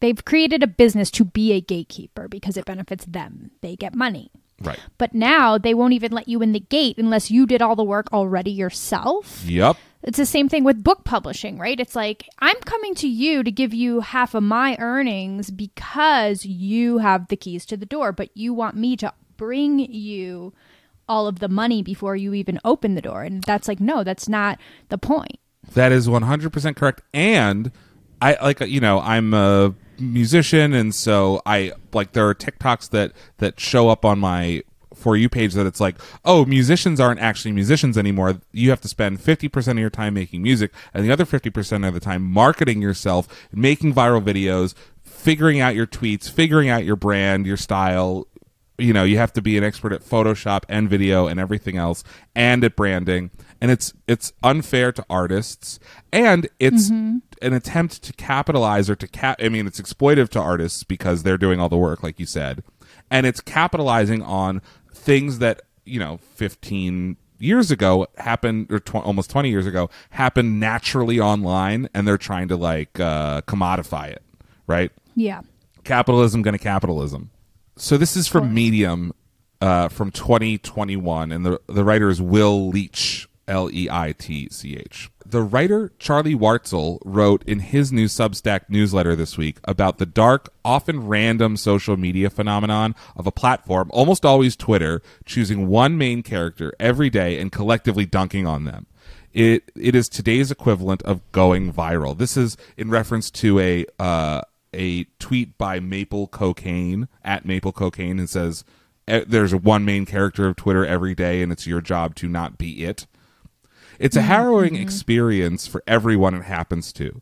they've created a business to be a gatekeeper because it benefits them. They get money. Right. But now they won't even let you in the gate unless you did all the work already yourself. Yep. It's the same thing with book publishing, right? It's like, I'm coming to you to give you half of my earnings because you have the keys to the door, but you want me to bring you all of the money before you even open the door. And that's like, no, that's not the point. That is 100% correct. And I I'm a musician, and so I like there are TikToks that show up on my For You page that it's like, oh, musicians aren't actually musicians anymore. You have to spend 50% of your time making music and the other 50% of the time marketing yourself, making viral videos, figuring out your tweets, figuring out your brand, your style. You know, you have to be an expert at Photoshop and video and everything else and at branding. And it's unfair to artists, and it's an attempt to capitalize or to it's exploitive to artists because they're doing all the work, like you said. And it's capitalizing on things that, 15 years ago happened, or almost 20 years ago happened naturally online, and they're trying to commodify it, right? Yeah. Capitalism gonna capitalism. So this is from Medium from 2021, and the writer is Will Leitch, Leitch. The writer Charlie Warzel wrote in his new Substack newsletter this week about the dark, often random social media phenomenon of a platform, almost always Twitter, choosing one main character every day and collectively dunking on them. It is today's equivalent of going viral. This is in reference to a tweet by Maple Cocaine at Maple Cocaine, and says there's one main character of Twitter every day, and it's your job to not be it. It's a harrowing experience for everyone it happens to.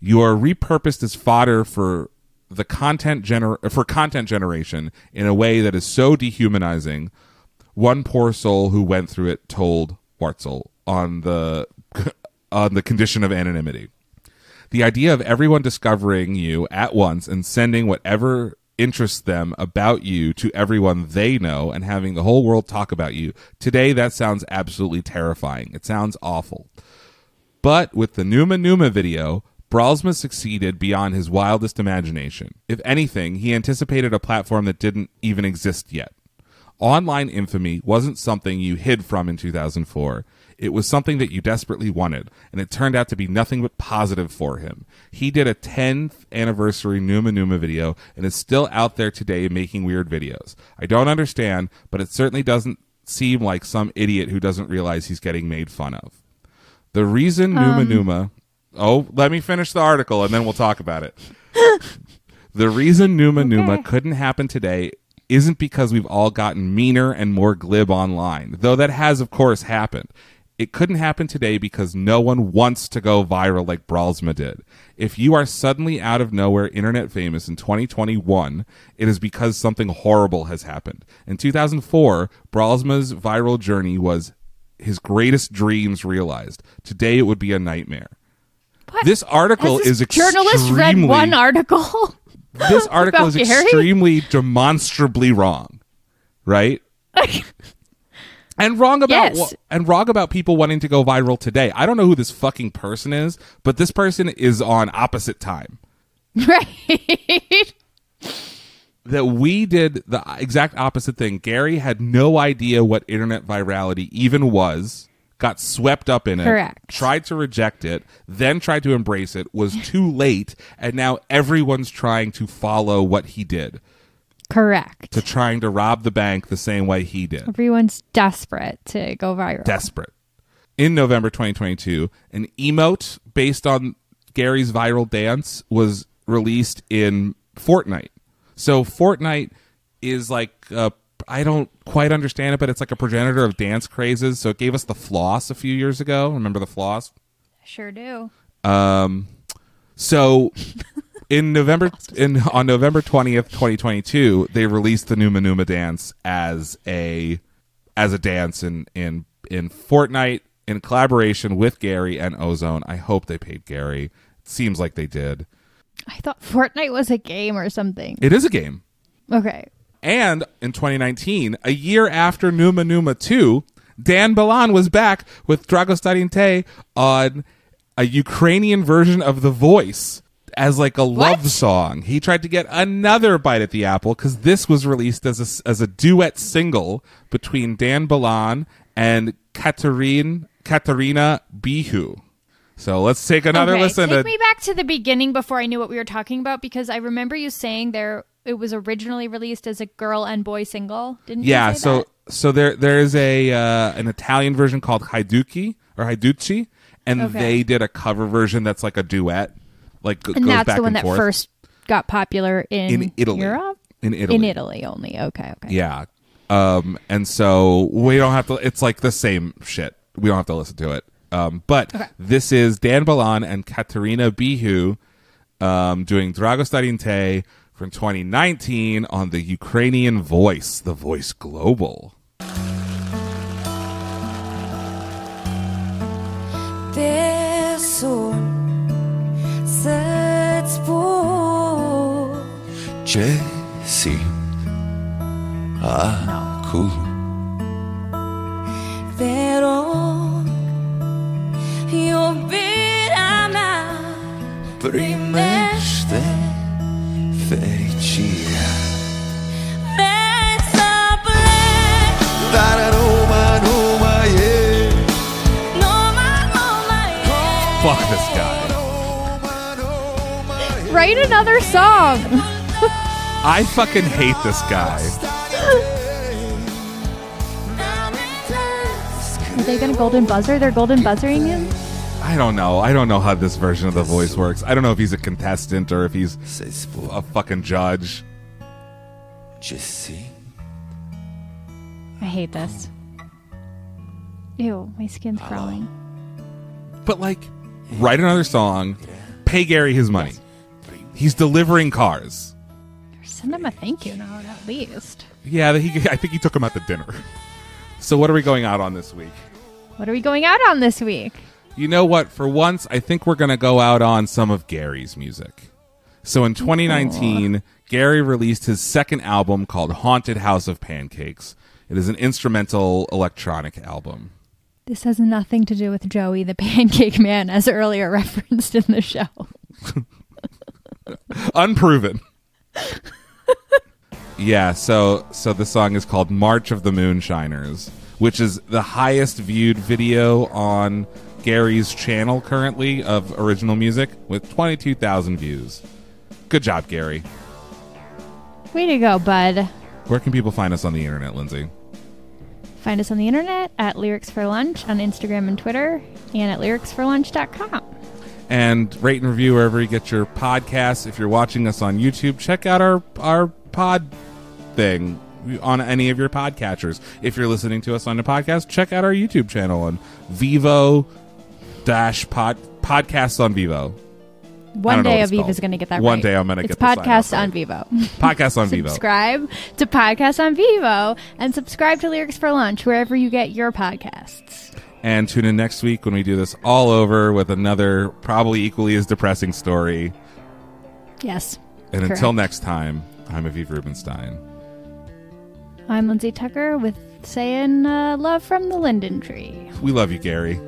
You are repurposed as fodder for the content generation in a way that is so dehumanizing. One poor soul who went through it told Warzel on the condition of anonymity. The idea of everyone discovering you at once and sending whatever interests them about you to everyone they know and having the whole world talk about you. Today, that sounds absolutely terrifying. It sounds awful. But with the Numa Numa video, Brolsma succeeded beyond his wildest imagination. If anything, he anticipated a platform that didn't even exist yet. Online infamy wasn't something you hid from in 2004. It was something that you desperately wanted, and it turned out to be nothing but positive for him. He did a 10th anniversary Numa Numa video and is still out there today making weird videos. I don't understand, but it certainly doesn't seem like some idiot who doesn't realize he's getting made fun of. The reason Numa Numa... Oh, let me finish the article, and then we'll talk about it. The reason Numa Numa couldn't happen today isn't because we've all gotten meaner and more glib online, though that has, of course, happened. It couldn't happen today because no one wants to go viral like Brolsma did. If you are suddenly out of nowhere internet famous in 2021, it is because something horrible has happened. In 2004, Brolsma's viral journey was his greatest dreams realized. Today it would be a nightmare. What? This article is extremely... Journalist read one article? This article is extremely demonstrably wrong, right? And wrong about people wanting to go viral today. I don't know who this fucking person is, but this person is on opposite time. Right. That we did the exact opposite thing. Gary had no idea what internet virality even was, got swept up in it, tried to reject it, then tried to embrace it, was too late, and now everyone's trying to follow what he did. Correct. To trying to rob the bank the same way he did. Everyone's desperate to go viral. Desperate. In November 2022, an emote based on Gary's viral dance was released in Fortnite. So Fortnite is like, I don't quite understand it, but it's like a progenitor of dance crazes. So it gave us the floss a few years ago. Remember the floss? Sure do. So on November 20th, 2022, they released the Numa Numa dance as a dance in Fortnite in collaboration with Gary and O-Zone. I hope they paid Gary. It seems like they did. I thought Fortnite was a game or something. It is a game. Okay. And in 2019, a year after Numa Numa 2, Dan Balan was back with Dragostea Din Tei on a Ukrainian version of The Voice as like a love song. He tried to get another bite at the apple because this was released as a duet single between Dan Balan and Katerina Bihu. So let's take another listen. Take me back to the beginning before I knew what we were talking about, because I remember you saying it was originally released as a girl and boy single, didn't you? Yeah. So there is a an Italian version called Haiducii, and they did a cover version that's like a duet, like and goes that's back the one and that forth. First got popular in Italy. Europe? In Italy only. Okay. Yeah. And so we don't have to. It's like the same shit. We don't have to listen to it. This is Dan Balan and Katerina Bihu doing Dragostea Din Tei from 2019 on the Ukrainian Voice, The Voice Global. Primește fericirea. Vreți să plec, dar numai e. Numai e. Fuck this guy. Write another song. I fucking hate this guy. Are they gonna golden buzzer? They're golden buzzering him? I don't know. I don't know how this version of The Voice works. I don't know if he's a contestant or if he's a fucking judge. I hate this. Ew, my skin's crawling. But like, write another song, pay Gary his money. He's delivering cars. Or send him a thank you note at least. Yeah, I think he took him out to dinner. So what are we going out on this week? You know what? For once, I think we're going to go out on some of Gary's music. So in 2019, Gary released his second album called Haunted House of Pancakes. It is an instrumental electronic album. This has nothing to do with Joey the Pancake Man, as earlier referenced in the show. Unproven. Yeah, so the song is called March of the Moonshiners, which is the highest viewed video on Gary's channel currently of original music with 22,000 views. Good job, Gary. Way to go, bud. Where can people find us on the internet, Lindsay? Find us on the internet at Lyrics for Lunch on Instagram and Twitter and at lyricsforlunch.com. And rate and review wherever you get your podcasts. If you're watching us on YouTube, check out our pod thing on any of your podcatchers. If you're listening to us on the podcast, check out our YouTube channel on Vivo. Podcasts on Vivo. One day Aviv is going to get that One day I'm going to get that Podcast on Vivo. Podcast on Vivo. Subscribe to Podcast on Vivo and subscribe to Lyrics for Lunch wherever you get your podcasts. And tune in next week when we do this all over with another probably equally as depressing story. Yes. And correct. Until next time, I'm Aviv Rubenstein. I'm Lindsay Tucker with saying love from the linden tree. We love you, Gary.